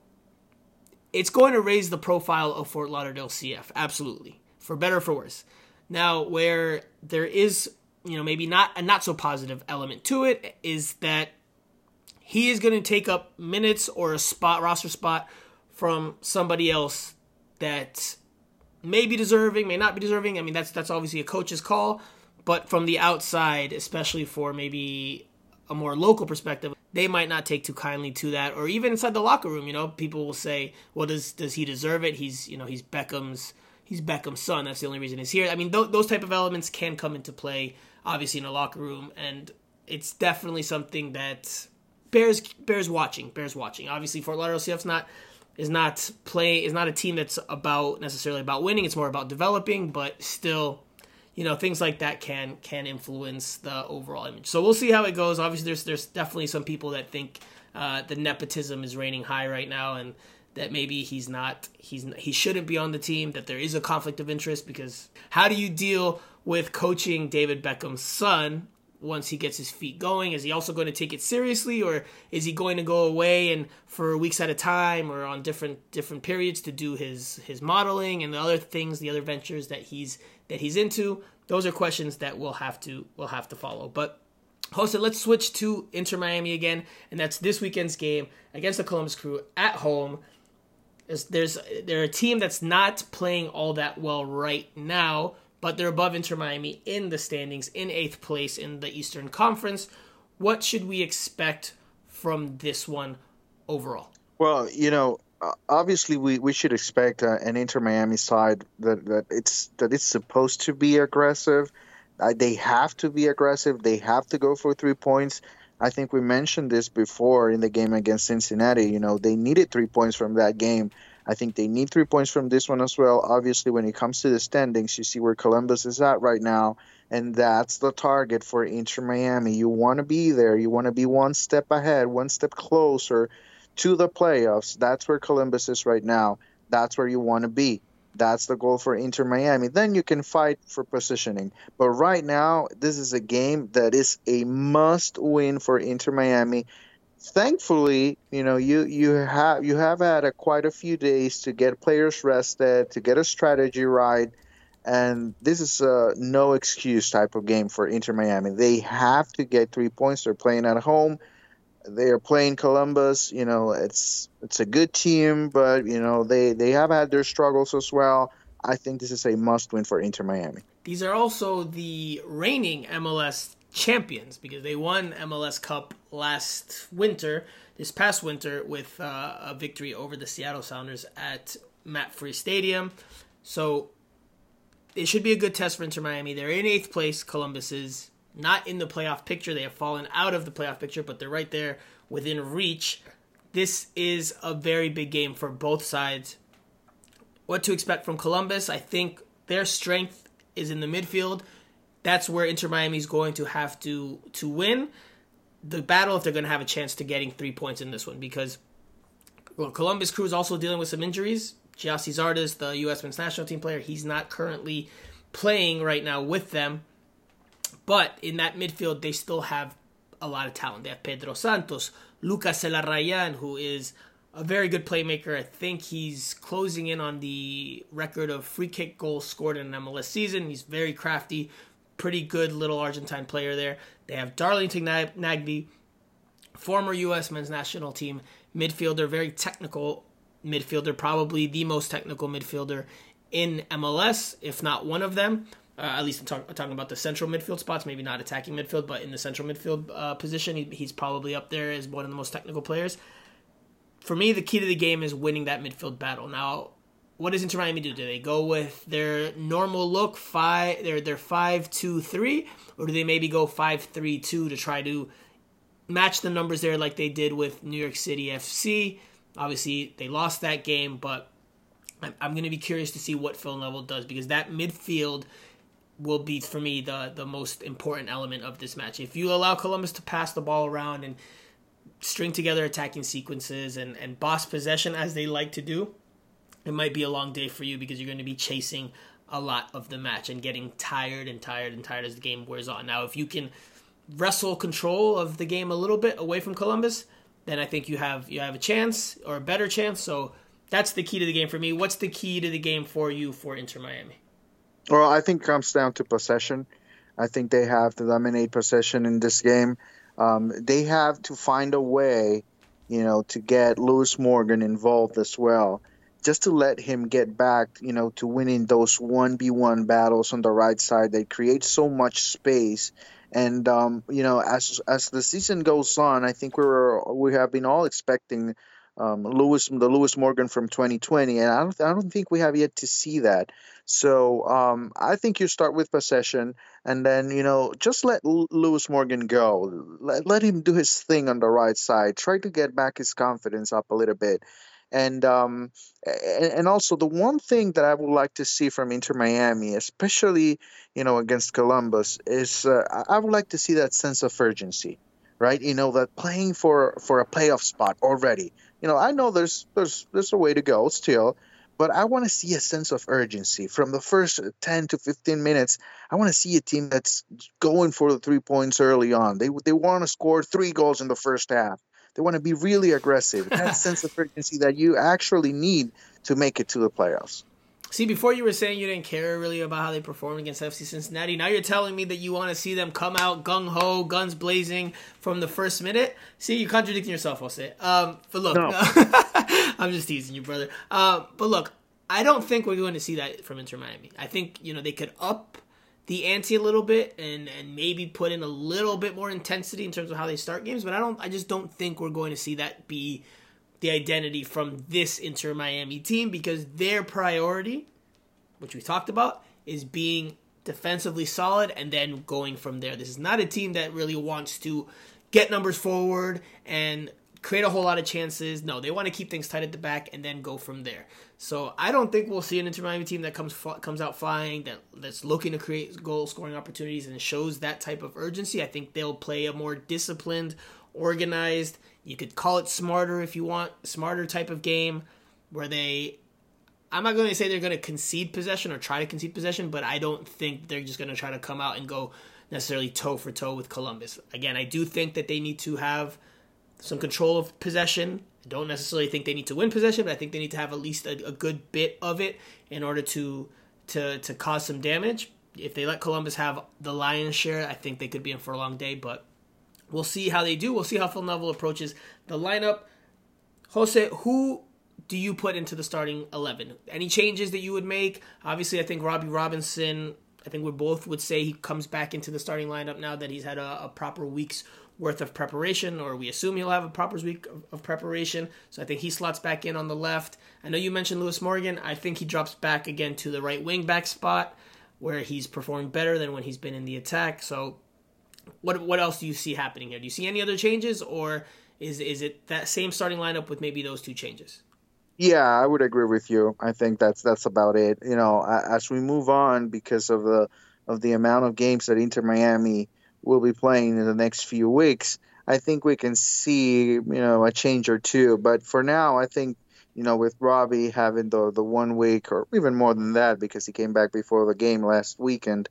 it's going to raise the profile of Fort Lauderdale CF, absolutely, for better or for worse. Now, where there is, maybe not a not so positive element to it, is that he is going to take up minutes or a roster spot from somebody else that may be deserving, may not be deserving. I mean, that's obviously a coach's call, but from the outside, especially for maybe a more local perspective, they might not take too kindly to that. Or even inside the locker room, people will say, well, does he deserve it? He's Beckham's son. That's the only reason he's here. I mean, those type of elements can come into play, obviously, in a locker room. And it's definitely something that bears watching. Obviously, Fort Lauderdale CF's not is not a team that's about necessarily about winning. It's more about developing, but still, you know, things like that can influence the overall image. So we'll see how it goes. Obviously, there's definitely some people that think the nepotism is reigning high right now, and that maybe he shouldn't be on the team. That there is a conflict of interest, because how do you deal with coaching David Beckham's son once he gets his feet going? Is he also going to take it seriously, or is he going to go away and for weeks at a time or on different periods to do his modeling and the other things, the other ventures that he's into? Those are questions that we'll have to follow. But Jose, let's switch to Inter Miami again, and that's this weekend's game against the Columbus Crew at home. They're a team that's not playing all that well right now, but they're above Inter Miami in the standings, in 8th place in the Eastern Conference. What should we expect from this one overall? Well, you know, obviously we should expect an Inter Miami side that it's supposed to be aggressive. They have to be aggressive. They have to go for 3 points. I think we mentioned this before in the game against Cincinnati. You know, they needed 3 points from that game. I think they need 3 points from this one as well. Obviously, when it comes to the standings, you see where Columbus is at right now, and that's the target for Inter Miami. You want to be there. You want to be one step ahead, one step closer to the playoffs. That's where Columbus is right now. That's where you want to be. That's the goal for Inter Miami. Then you can fight for positioning. But right now, this is a game that is a must-win for Inter Miami. Thankfully, you know, you have had quite a few days to get players rested, to get a strategy right, and this is a no-excuse type of game for Inter Miami. They have to get 3 points. They're playing at home. They are playing Columbus. You know, it's a good team, but, you know, they have had their struggles as well. I think this is a must-win for Inter Miami. These are also the reigning MLS champions, because they won MLS Cup this past winter, with a victory over the Seattle Sounders at MAPFRE Stadium. So it should be a good test for Inter Miami. They're in 8th place. Columbus is not in the playoff picture. They have fallen out of the playoff picture, but they're right there within reach. This is a very big game for both sides. What to expect from Columbus? I think their strength is in the midfield. That's where Inter Miami is going to have to win the battle if they're going to have a chance to getting 3 points in this one, because, well, Columbus Crew is also dealing with some injuries. Giassi Zardes, the U.S. men's national team player, he's not currently playing right now with them. But in that midfield, they still have a lot of talent. They have Pedro Santos, Lucas Elarrayan, who is a very good playmaker. I think he's closing in on the record of free kick goals scored in an MLS season. He's very crafty, pretty good little Argentine player there. They have Darlington Nagbe, former U.S. men's national team midfielder, very technical midfielder, probably the most technical midfielder in MLS, if not one of them. At least I'm talking about the central midfield spots, maybe not attacking midfield, but in the central midfield position, he's probably up there as one of the most technical players. For me, the key to the game is winning that midfield battle. Now, what does Inter Miami do? Do they go with their normal look, their 5-2-3, or do they maybe go 5-3-2 to try to match the numbers there like they did with New York City FC? Obviously, they lost that game, but I'm going to be curious to see what Phil Neville does, because that midfield will be, for me, the most important element of this match. If you allow Columbus to pass the ball around and string together attacking sequences and boss possession as they like to do, it might be a long day for you, because you're going to be chasing a lot of the match and getting tired as the game wears on. Now, if you can wrestle control of the game a little bit away from Columbus, then I think you have a chance, or a better chance. So that's the key to the game for me. What's the key to the game for you for Inter Miami? Well, I think it comes down to possession. I think they have to dominate possession in this game. They have to find a way, you know, to get Lewis Morgan involved as well, just to let him get back, you know, to winning those 1v1 battles on the right side. They create so much space. And, you know, as the season goes on, I think we have been all expecting Lewis Morgan from 2020, and I don't think we have yet to see that. So I think you start with possession, and then, you know, just let Lewis Morgan go. Let him do his thing on the right side. Try to get back his confidence up a little bit, And also the one thing that I would like to see from Inter Miami, especially against Columbus, is I would like to see that sense of urgency, right? That playing for a playoff spot already. I know there's a way to go still, but I want to see a sense of urgency from the first 10 to 15 minutes. I want to see a team that's going for the 3 points early on. They want to score 3 goals in the first half. They want to be really aggressive. That sense of urgency that you actually need to make it to the playoffs. See, before you were saying you didn't care really about how they performed against FC Cincinnati. Now you're telling me that you want to see them come out gung-ho, guns blazing from the first minute. See, you're contradicting yourself, Jose. But look, no. I'm just teasing you, brother. But look, I don't think we're going to see that from Inter Miami. I think, they could up the ante a little bit and maybe put in a little bit more intensity in terms of how they start games. But I just don't think we're going to see that be the identity from this Inter Miami team, because their priority, which we talked about, is being defensively solid and then going from there. This is not a team that really wants to get numbers forward and create a whole lot of chances. No, they want to keep things tight at the back and then go from there. So I don't think we'll see an Inter Miami team that comes out flying, that's looking to create goal-scoring opportunities and shows that type of urgency. I think they'll play a more disciplined, organized, you could call it smarter if you want, smarter type of game where I'm not going to say they're going to concede possession or try to concede possession, but I don't think they're just going to try to come out and go necessarily toe for toe with Columbus. Again, I do think that they need to have some control of possession. I don't necessarily think they need to win possession, but I think they need to have at least a good bit of it in order to cause some damage. If they let Columbus have the lion's share, I think they could be in for a long day, but we'll see how they do. We'll see how Phil Neville approaches the lineup. Jose, who do you put into the starting 11? Any changes that you would make? Obviously, I think Robbie Robinson, I think we both would say he comes back into the starting lineup now that he's had a proper week's worth of preparation, or we assume he'll have a proper week of preparation. So I think he slots back in on the left. I know you mentioned Lewis Morgan. I think he drops back again to the right wing back spot where he's performed better than when he's been in the attack. So What else do you see happening here? Do you see any other changes, or is it that same starting lineup with maybe those 2 changes? Yeah, I would agree with you. I think that's about it. As we move on, because of the amount of games that Inter Miami will be playing in the next few weeks, I think we can see a change or 2. But for now, I think with Robbie having the 1 week, or even more than that, because he came back before the game last weekend.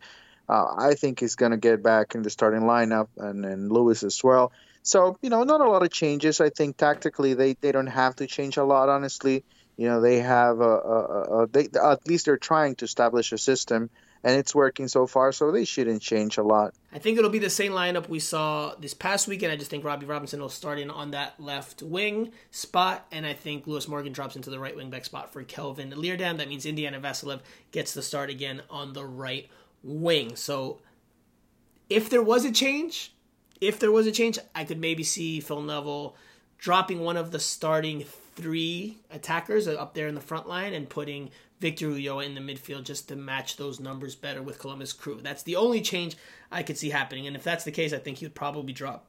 I think he's going to get back in the starting lineup, and Lewis as well. So, not a lot of changes. I think tactically they don't have to change a lot, honestly. They have at least they're trying to establish a system, and it's working so far, so they shouldn't change a lot. I think it'll be the same lineup we saw this past weekend. I just think Robbie Robinson will start in on that left wing spot, and I think Lewis Morgan drops into the right wing back spot for Kelvin Leardam. That means Indiana Vasilev gets the start again on the right wing. So if there was a change, I could maybe see Phil Neville dropping one of the starting 3 attackers up there in the front line and putting Victor Ulloa in the midfield just to match those numbers better with Columbus Crew. That's the only change I could see happening. And if that's the case, I think he would probably drop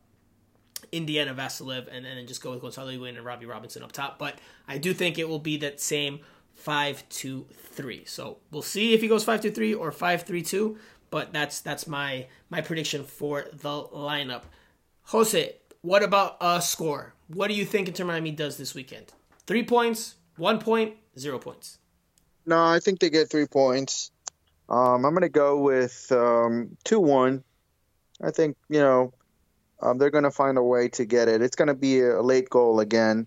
Indiana Vasilev and then just go with Gonzalo Higuain and Robbie Robinson up top. But I do think it will be that same 5-2-3. So we'll see if he goes 5-2-3 or 5-3-2, but that's my prediction for the lineup. Jose, what about a score? What do you think Inter Miami does this weekend? 3 points, 1 point, 0 points? No, I think they get 3 points. I'm going to go with 2-1. I think, they're going to find a way to get it. It's going to be a late goal again.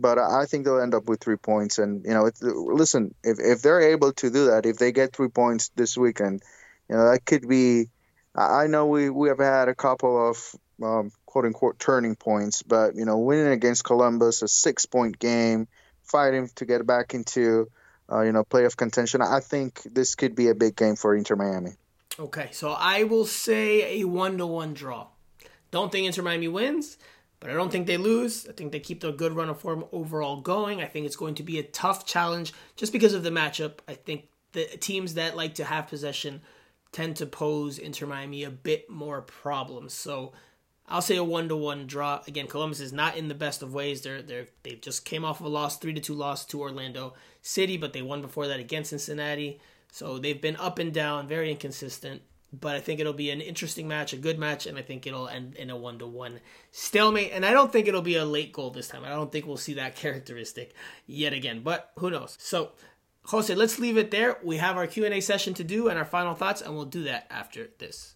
But I think they'll end up with 3 points. And, listen, if they're able to do that, if they get 3 points this weekend, that could be – I know we have had a couple of, quote-unquote, turning points. But, winning against Columbus, a 6-point game, fighting to get back into, playoff contention, I think this could be a big game for Inter Miami. Okay, so I will say a 1-1 draw. Don't think Inter Miami wins. But I don't think they lose. I think they keep their good run of form overall going. I think it's going to be a tough challenge just because of the matchup. I think the teams that like to have possession tend to pose Inter Miami a bit more problems. So I'll say a 1-1 draw. Again, Columbus is not in the best of ways. They just came off of a loss, 3-2 loss to Orlando City, but they won before that against Cincinnati. So they've been up and down, very inconsistent. But I think it'll be an interesting match, a good match, and I think it'll end in a 1-1 stalemate. And I don't think it'll be a late goal this time. I don't think we'll see that characteristic yet again, but who knows? So, Jose, let's leave it there. We have our Q&A session to do and our final thoughts, and we'll do that after this.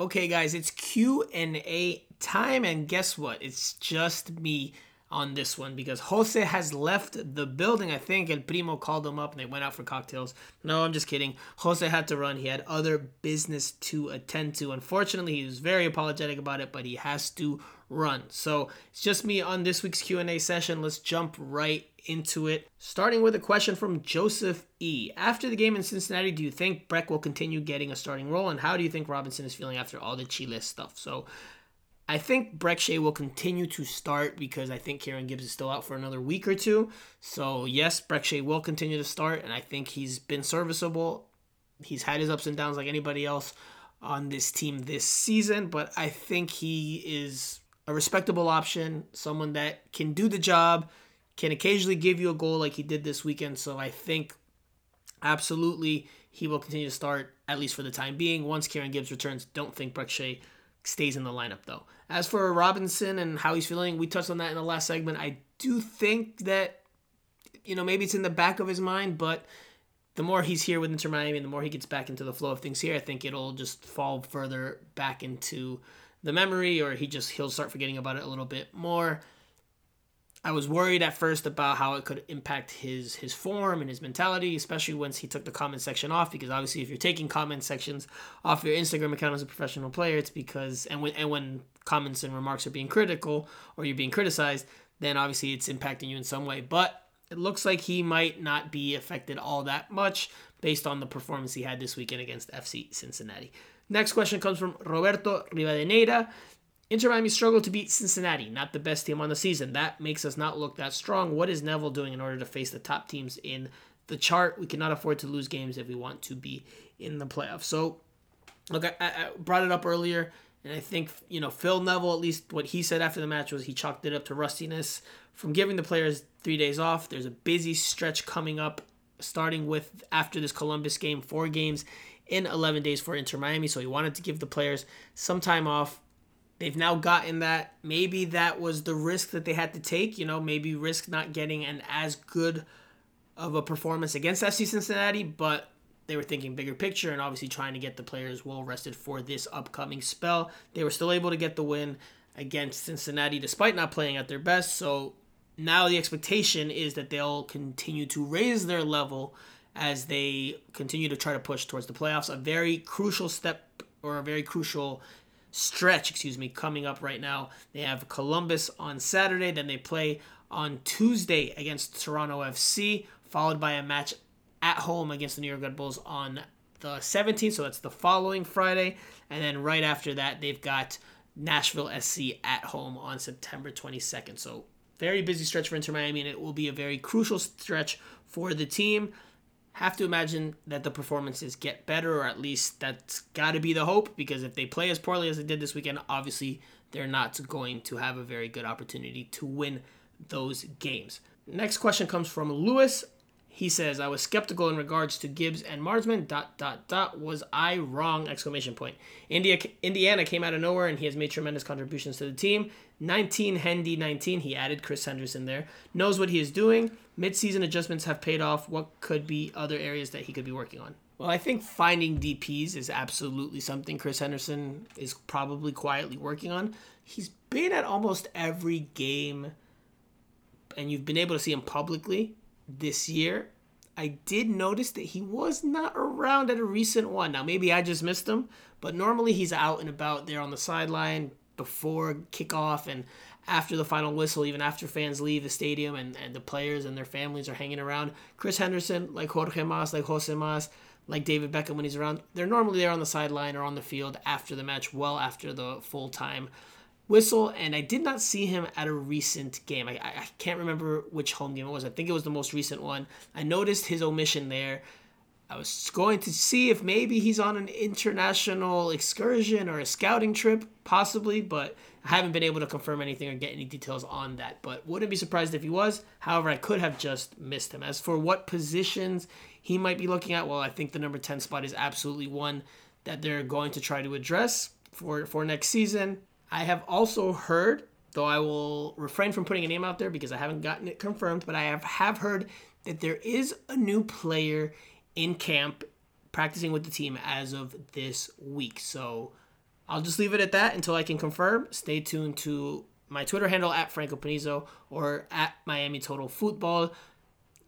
Okay, guys, it's Q&A time, and guess what? It's just me on this one because Jose has left the building. I think El Primo called him up, and they went out for cocktails. No, I'm just kidding. Jose had to run. He had other business to attend to. Unfortunately, he was very apologetic about it, but he has to run. So it's just me on this week's Q&A session. Let's jump right into it. Starting with a question from Joseph E. After the game in Cincinnati, do you think Brek will continue getting a starting role? And how do you think Robinson is feeling after all the Chile stuff? So I think Brek Shea will continue to start because I think Kieran Gibbs is still out for another week or two. So yes, Brek Shea will continue to start. And I think he's been serviceable. He's had his ups and downs like anybody else on this team this season. But I think he is a respectable option, someone that can do the job, can occasionally give you a goal like he did this weekend. So I think absolutely he will continue to start, at least for the time being. Once Kieran Gibbs returns, don't think Brek Shea stays in the lineup though. As for Robinson and how he's feeling, we touched on that in the last segment. I do think that, maybe it's in the back of his mind, but the more he's here with Inter Miami and the more he gets back into the flow of things here, I think it'll just fall further back into the memory, or he'll start forgetting about it a little bit more. I was worried at first about how it could impact his form and his mentality, especially once he took the comment section off, because obviously if you're taking comment sections off your Instagram account as a professional player, it's because when comments and remarks are being critical or you're being criticized, then obviously it's impacting you in some way. But it looks like he might not be affected all that much based on the performance he had this weekend against FC Cincinnati. Next question comes from Roberto Rivadeneira. Inter Miami struggled to beat Cincinnati, not the best team on the season. That makes us not look that strong. What is Neville doing in order to face the top teams in the chart? We cannot afford to lose games if we want to be in the playoffs. So, look, I brought it up earlier, and I think, Phil Neville, at least what he said after the match was he chalked it up to rustiness from giving the players 3 days off. There's a busy stretch coming up, starting with after this Columbus game, 4 games in 11 days for Inter Miami. So he wanted to give the players some time off. They've now gotten that. Maybe that was the risk that they had to take, maybe risk not getting an as good of a performance against FC Cincinnati, but they were thinking bigger picture and obviously trying to get the players well rested for this upcoming spell. They were still able to get the win against Cincinnati despite not playing at their best. So now the expectation is that they'll continue to raise their level as they continue to try to push towards the playoffs. A very crucial step, or a very crucial stretch, coming up right now. They have Columbus on Saturday, then they play on Tuesday against Toronto FC, followed by a match at home against the New York Red Bulls on the 17th, so that's the following Friday. And then right after that, they've got Nashville SC at home on September 22nd. So very busy stretch for Inter Miami, and it will be a very crucial stretch for the team. Have to imagine that the performances get better, or at least that's got to be the hope, because if they play as poorly as they did this weekend, obviously they're not going to have a very good opportunity to win those games. Next question comes from Lewis. He says, I was skeptical in regards to Gibbs and Mardsman, .. Was I wrong? ! Indiana came out of nowhere, and he has made tremendous contributions to the team. 19, he added Chris Henderson there. Knows what he is doing. Mid-season adjustments have paid off. What could be other areas that he could be working on? Well, I think finding DPs is absolutely something Chris Henderson is probably quietly working on. He's been at almost every game, and you've been able to see him publicly this year. I did notice that he was not around at a recent one. Now, maybe I just missed him, but normally he's out and about there on the sideline, before kickoff and after the final whistle, even after fans leave the stadium and the players and their families are hanging around. Chris Henderson, like Jorge Mas, like Jose Mas, like David Beckham when he's around, they're normally there on the sideline or on the field after the match, well after the full-time whistle. And I did not see him at a recent game. I can't remember which home game it was. I think it was the most recent one. I noticed his omission there. I was going to see if maybe he's on an international excursion or a scouting trip, possibly, but I haven't been able to confirm anything or get any details on that. But wouldn't be surprised if he was. However, I could have just missed him. As for what positions he might be looking at, well, I think the number 10 spot is absolutely one that they're going to try to address for next season. I have also heard, though I will refrain from putting a name out there because I haven't gotten it confirmed, but I have heard that there is a new player in camp practicing with the team as of this week. So I'll just leave it at that until I can confirm. Stay tuned to my Twitter handle at Franco Panizo or at Miami Total Football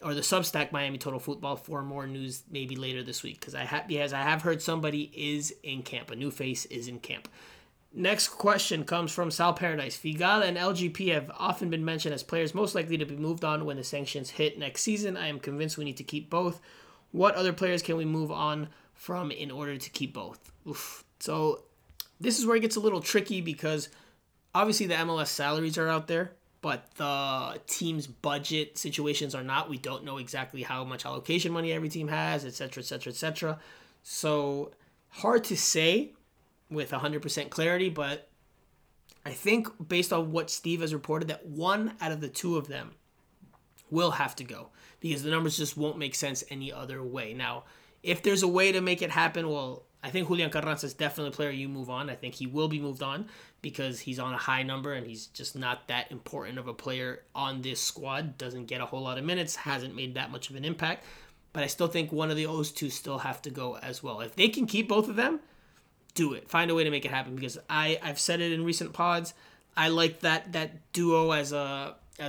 or the Substack Miami Total Football for more news maybe later this week because I have heard somebody is in camp. A new face is in camp. Next question comes from Sal Paradise. Figal and LGP have often been mentioned as players most likely to be moved on when the sanctions hit next season. I am convinced we need to keep both. What other players can we move on from in order to keep both? Oof. So this is where it gets a little tricky because obviously the MLS salaries are out there, but the team's budget situations are not. We don't know exactly how much allocation money every team has, et cetera, et cetera, et cetera. So hard to say with 100% clarity, but I think based on what Steve has reported that one out of the two of them will have to go because the numbers just won't make sense any other way. Now, if there's a way to make it happen, well, I think Julian Carranza is definitely a player you move on. I think he will be moved on because he's on a high number and he's just not that important of a player on this squad, doesn't get a whole lot of minutes, hasn't made that much of an impact. But I still think one of those two still have to go as well. If they can keep both of them, do it. Find a way to make it happen because I've said it in recent pods. I like that duo as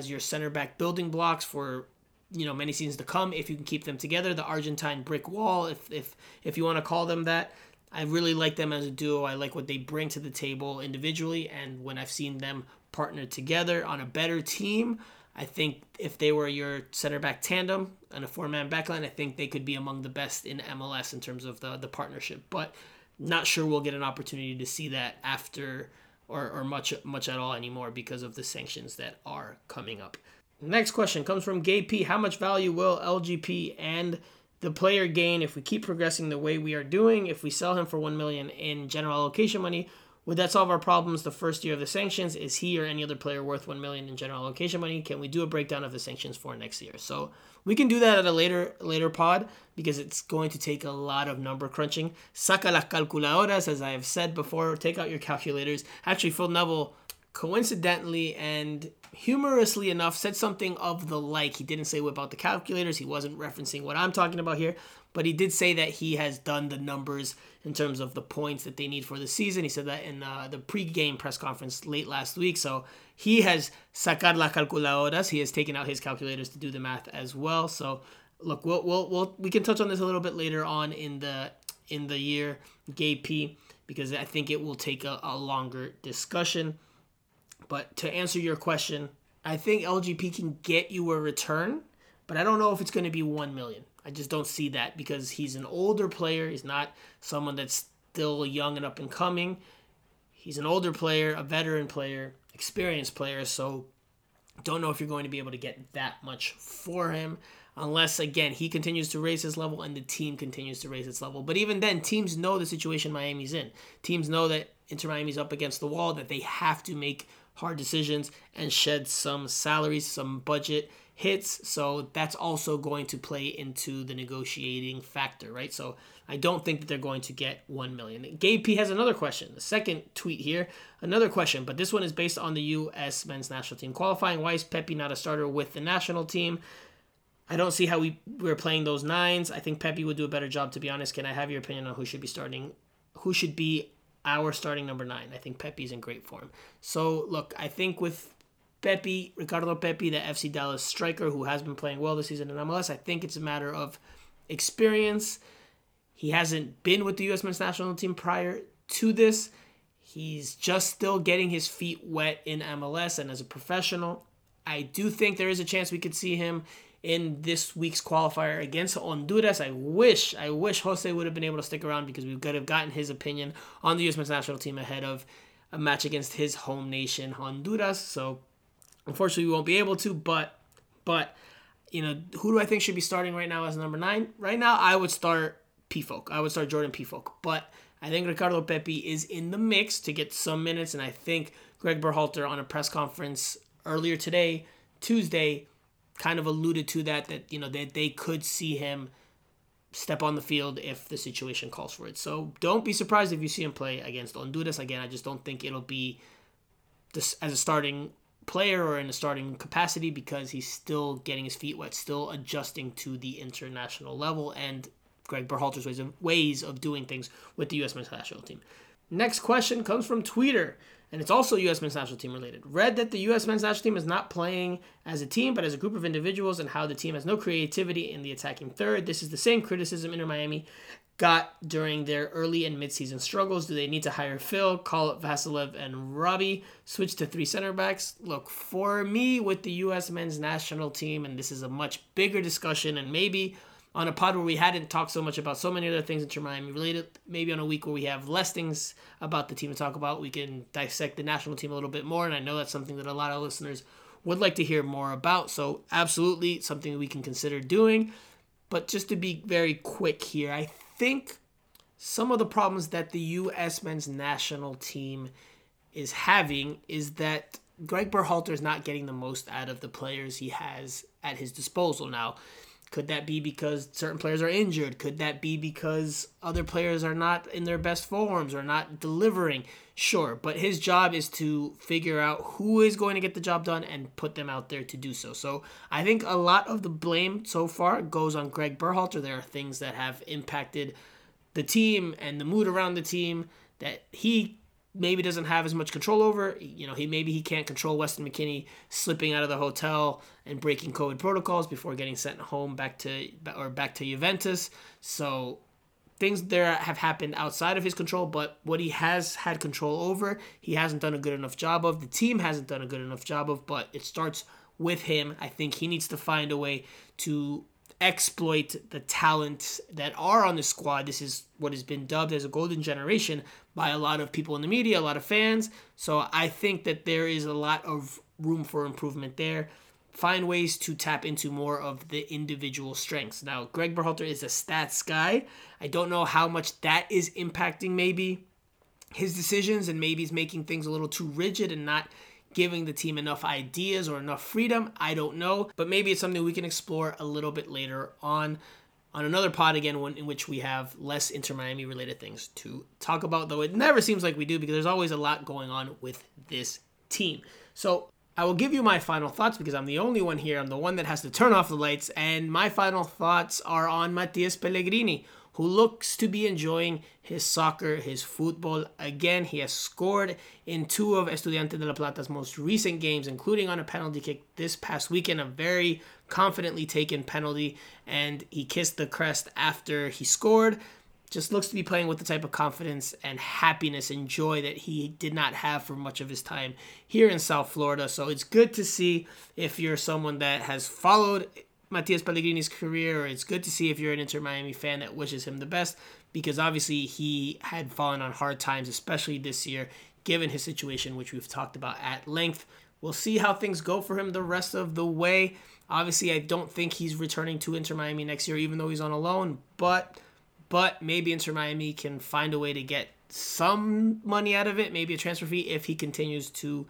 your center back building blocks for, you know, many seasons to come. If you can keep them together, the Argentine brick wall, if you want to call them that, I really like them as a duo. I like what they bring to the table individually. And when I've seen them partner together on a better team, I think if they were your center back tandem and a 4-man backline, I think they could be among the best in MLS in terms of the partnership, but not sure we'll get an opportunity to see that after or much at all anymore because of the sanctions that are coming up. Next question comes from Gay P. How much value will LGP and the player gain if we keep progressing the way we are doing? If we sell him for $1 million in general allocation money, would that solve our problems the first year of the sanctions? Is he or any other player worth $1 million in general allocation money? Can we do a breakdown of the sanctions for next year? So we can do that at a later pod because it's going to take a lot of number crunching. Saca las calculadoras, as I have said before. Take out your calculators. Actually, Phil Neville, coincidentally and humorously enough, said something of the like. He didn't say whip out the calculators. He wasn't referencing what I'm talking about here. But he did say that he has done the numbers in terms of the points that they need for the season. He said that in the pregame press conference late last week. So he has sacar las calculadoras. He has taken out his calculators to do the math as well. So look, we can touch on this a little bit later on in the year, Gay P, because I think it will take a longer discussion. But to answer your question, I think LGP can get you a return, but I don't know if it's going to be $1 million. I just don't see that because he's an older player. He's not someone that's still young and up and coming. He's an older player, a veteran player, experienced player. So don't know if you're going to be able to get that much for him unless, again, he continues to raise his level and the team continues to raise its level. But even then, teams know the situation Miami's in. Teams know that Inter Miami's up against the wall, that they have to make hard decisions and shed some salaries, some budget hits. So that's also going to play into the negotiating factor, right? So I don't think that they're going to get $1 million. Gabe P has another question. The second tweet here, another question, but this one is based on the U.S. men's national team qualifying. Why is Pepi not a starter with the national team? I don't see how we're playing those nines. I think Pepi would do a better job, to be honest. Can I have your opinion on who should be our starting number 9? I think Pepi's in great form. So, look, I think with Pepi, Ricardo Pepi, the FC Dallas striker who has been playing well this season in MLS, I think it's a matter of experience. He hasn't been with the U.S. men's national team prior to this. He's just still getting his feet wet in MLS and as a professional. I do think there is a chance we could see him in this week's qualifier against Honduras. I wish Jose would have been able to stick around because we could have gotten his opinion on the U.S. men's national team ahead of a match against his home nation, Honduras. So, unfortunately, we won't be able to, but you know, who do I think should be starting right now as number 9? Right now, I would start Pefok. I would start Jordan Pefok, but I think Ricardo Pepi is in the mix to get some minutes, and I think Gregg Berhalter on a press conference earlier today, Tuesday, kind of alluded to that you know, that they could see him step on the field if the situation calls for it. So don't be surprised if you see him play against Honduras. Again, I just don't think it'll be this as a starting player or in a starting capacity because he's still getting his feet wet, still adjusting to the international level and Gregg Berhalter's ways of doing things with the U.S. men's national team. Next question comes from Twitter, and it's also U.S. men's national team related. Read that the U.S. men's national team is not playing as a team, but as a group of individuals, and how the team has no creativity in the attacking third. This is the same criticism Inter Miami got during their early and mid-season struggles. Do they need to hire Phil, call up Vasilev and Robbie, switch to 3 center backs? Look, for me, with the U.S. men's national team, and this is a much bigger discussion, and maybe on a pod where we hadn't talked so much about so many other things that are Miami related, maybe on a week where we have less things about the team to talk about, we can dissect the national team a little bit more, and I know that's something that a lot of listeners would like to hear more about, so absolutely something we can consider doing. But just to be very quick here, I think some of the problems that the U.S. men's national team is having is that Gregg Berhalter is not getting the most out of the players he has at his disposal now. Could that be because certain players are injured? Could that be because other players are not in their best forms or not delivering? Sure, but his job is to figure out who is going to get the job done and put them out there to do so. So I think a lot of the blame so far goes on Gregg Berhalter. There are things that have impacted the team and the mood around the team that he maybe doesn't have as much control over. You know, he can't control Weston McKennie slipping out of the hotel and breaking COVID protocols before getting sent home back to Juventus. So things there have happened outside of his control, but what he has had control over, he hasn't done a good enough job of. The team hasn't done a good enough job of, but it starts with him. I think he needs to find a way to exploit the talent that are on the squad. This is what has been dubbed as a golden generation by a lot of people in the media, a lot of fans. So I think that there is a lot of room for improvement there. Find ways to tap into more of the individual strengths. Now, Gregg Berhalter is a stats guy. I don't know how much that is impacting maybe his decisions, and maybe he's making things a little too rigid and not giving the team enough ideas or enough freedom. I don't know, but maybe it's something we can explore a little bit later on another pod again, one in which we have less Inter Miami related things to talk about, though it never seems like we do because there's always a lot going on with this team. So I will give you my final thoughts because I'm the only one here. I'm the one that has to turn off the lights, and my final thoughts are on Matias Pellegrini, who looks to be enjoying his soccer, his football. Again, he has scored in 2 of Estudiantes de La Plata's most recent games, including on a penalty kick this past weekend, a very confidently taken penalty, and he kissed the crest after he scored. Just looks to be playing with the type of confidence and happiness and joy that he did not have for much of his time here in South Florida. So it's good to see if you're someone that has followed Matias Pellegrini's career, or it's good to see if you're an Inter Miami fan that wishes him the best, because obviously he had fallen on hard times, especially this year, given his situation, which we've talked about at length. We'll see how things go for him the rest of the way. Obviously, I don't think he's returning to Inter Miami next year, even though he's on a loan, but maybe Inter Miami can find a way to get some money out of it, maybe a transfer fee, if he continues to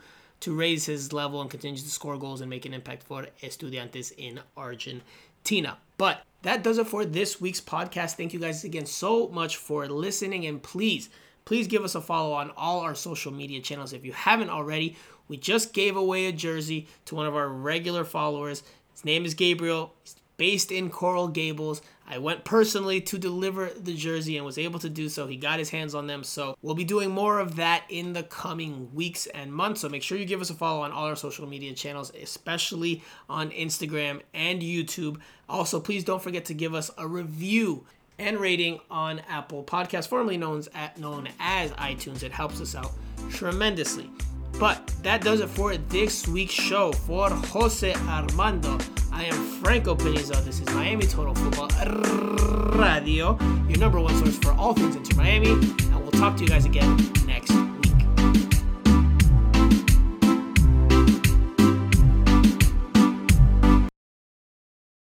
raise his level and continues to score goals and make an impact for Estudiantes in Argentina. But that does it for this week's podcast. Thank you guys again so much for listening, and please give us a follow on all our social media channels if you haven't already. We just gave away a jersey to one of our regular followers. His name is Gabriel. He's based in Coral Gables. I went personally to deliver the jersey and was able to do so. He got his hands on them. So we'll be doing more of that in the coming weeks and months. So make sure you give us a follow on all our social media channels, especially on Instagram and YouTube. Also, please don't forget to give us a review and rating on Apple Podcasts, formerly known as iTunes. It helps us out tremendously. But that does it for this week's show. For Jose Armando, I am Franco Panizo. This is Miami Total Football Radio, your number one source for all things Inter Miami, and we'll talk to you guys again next week.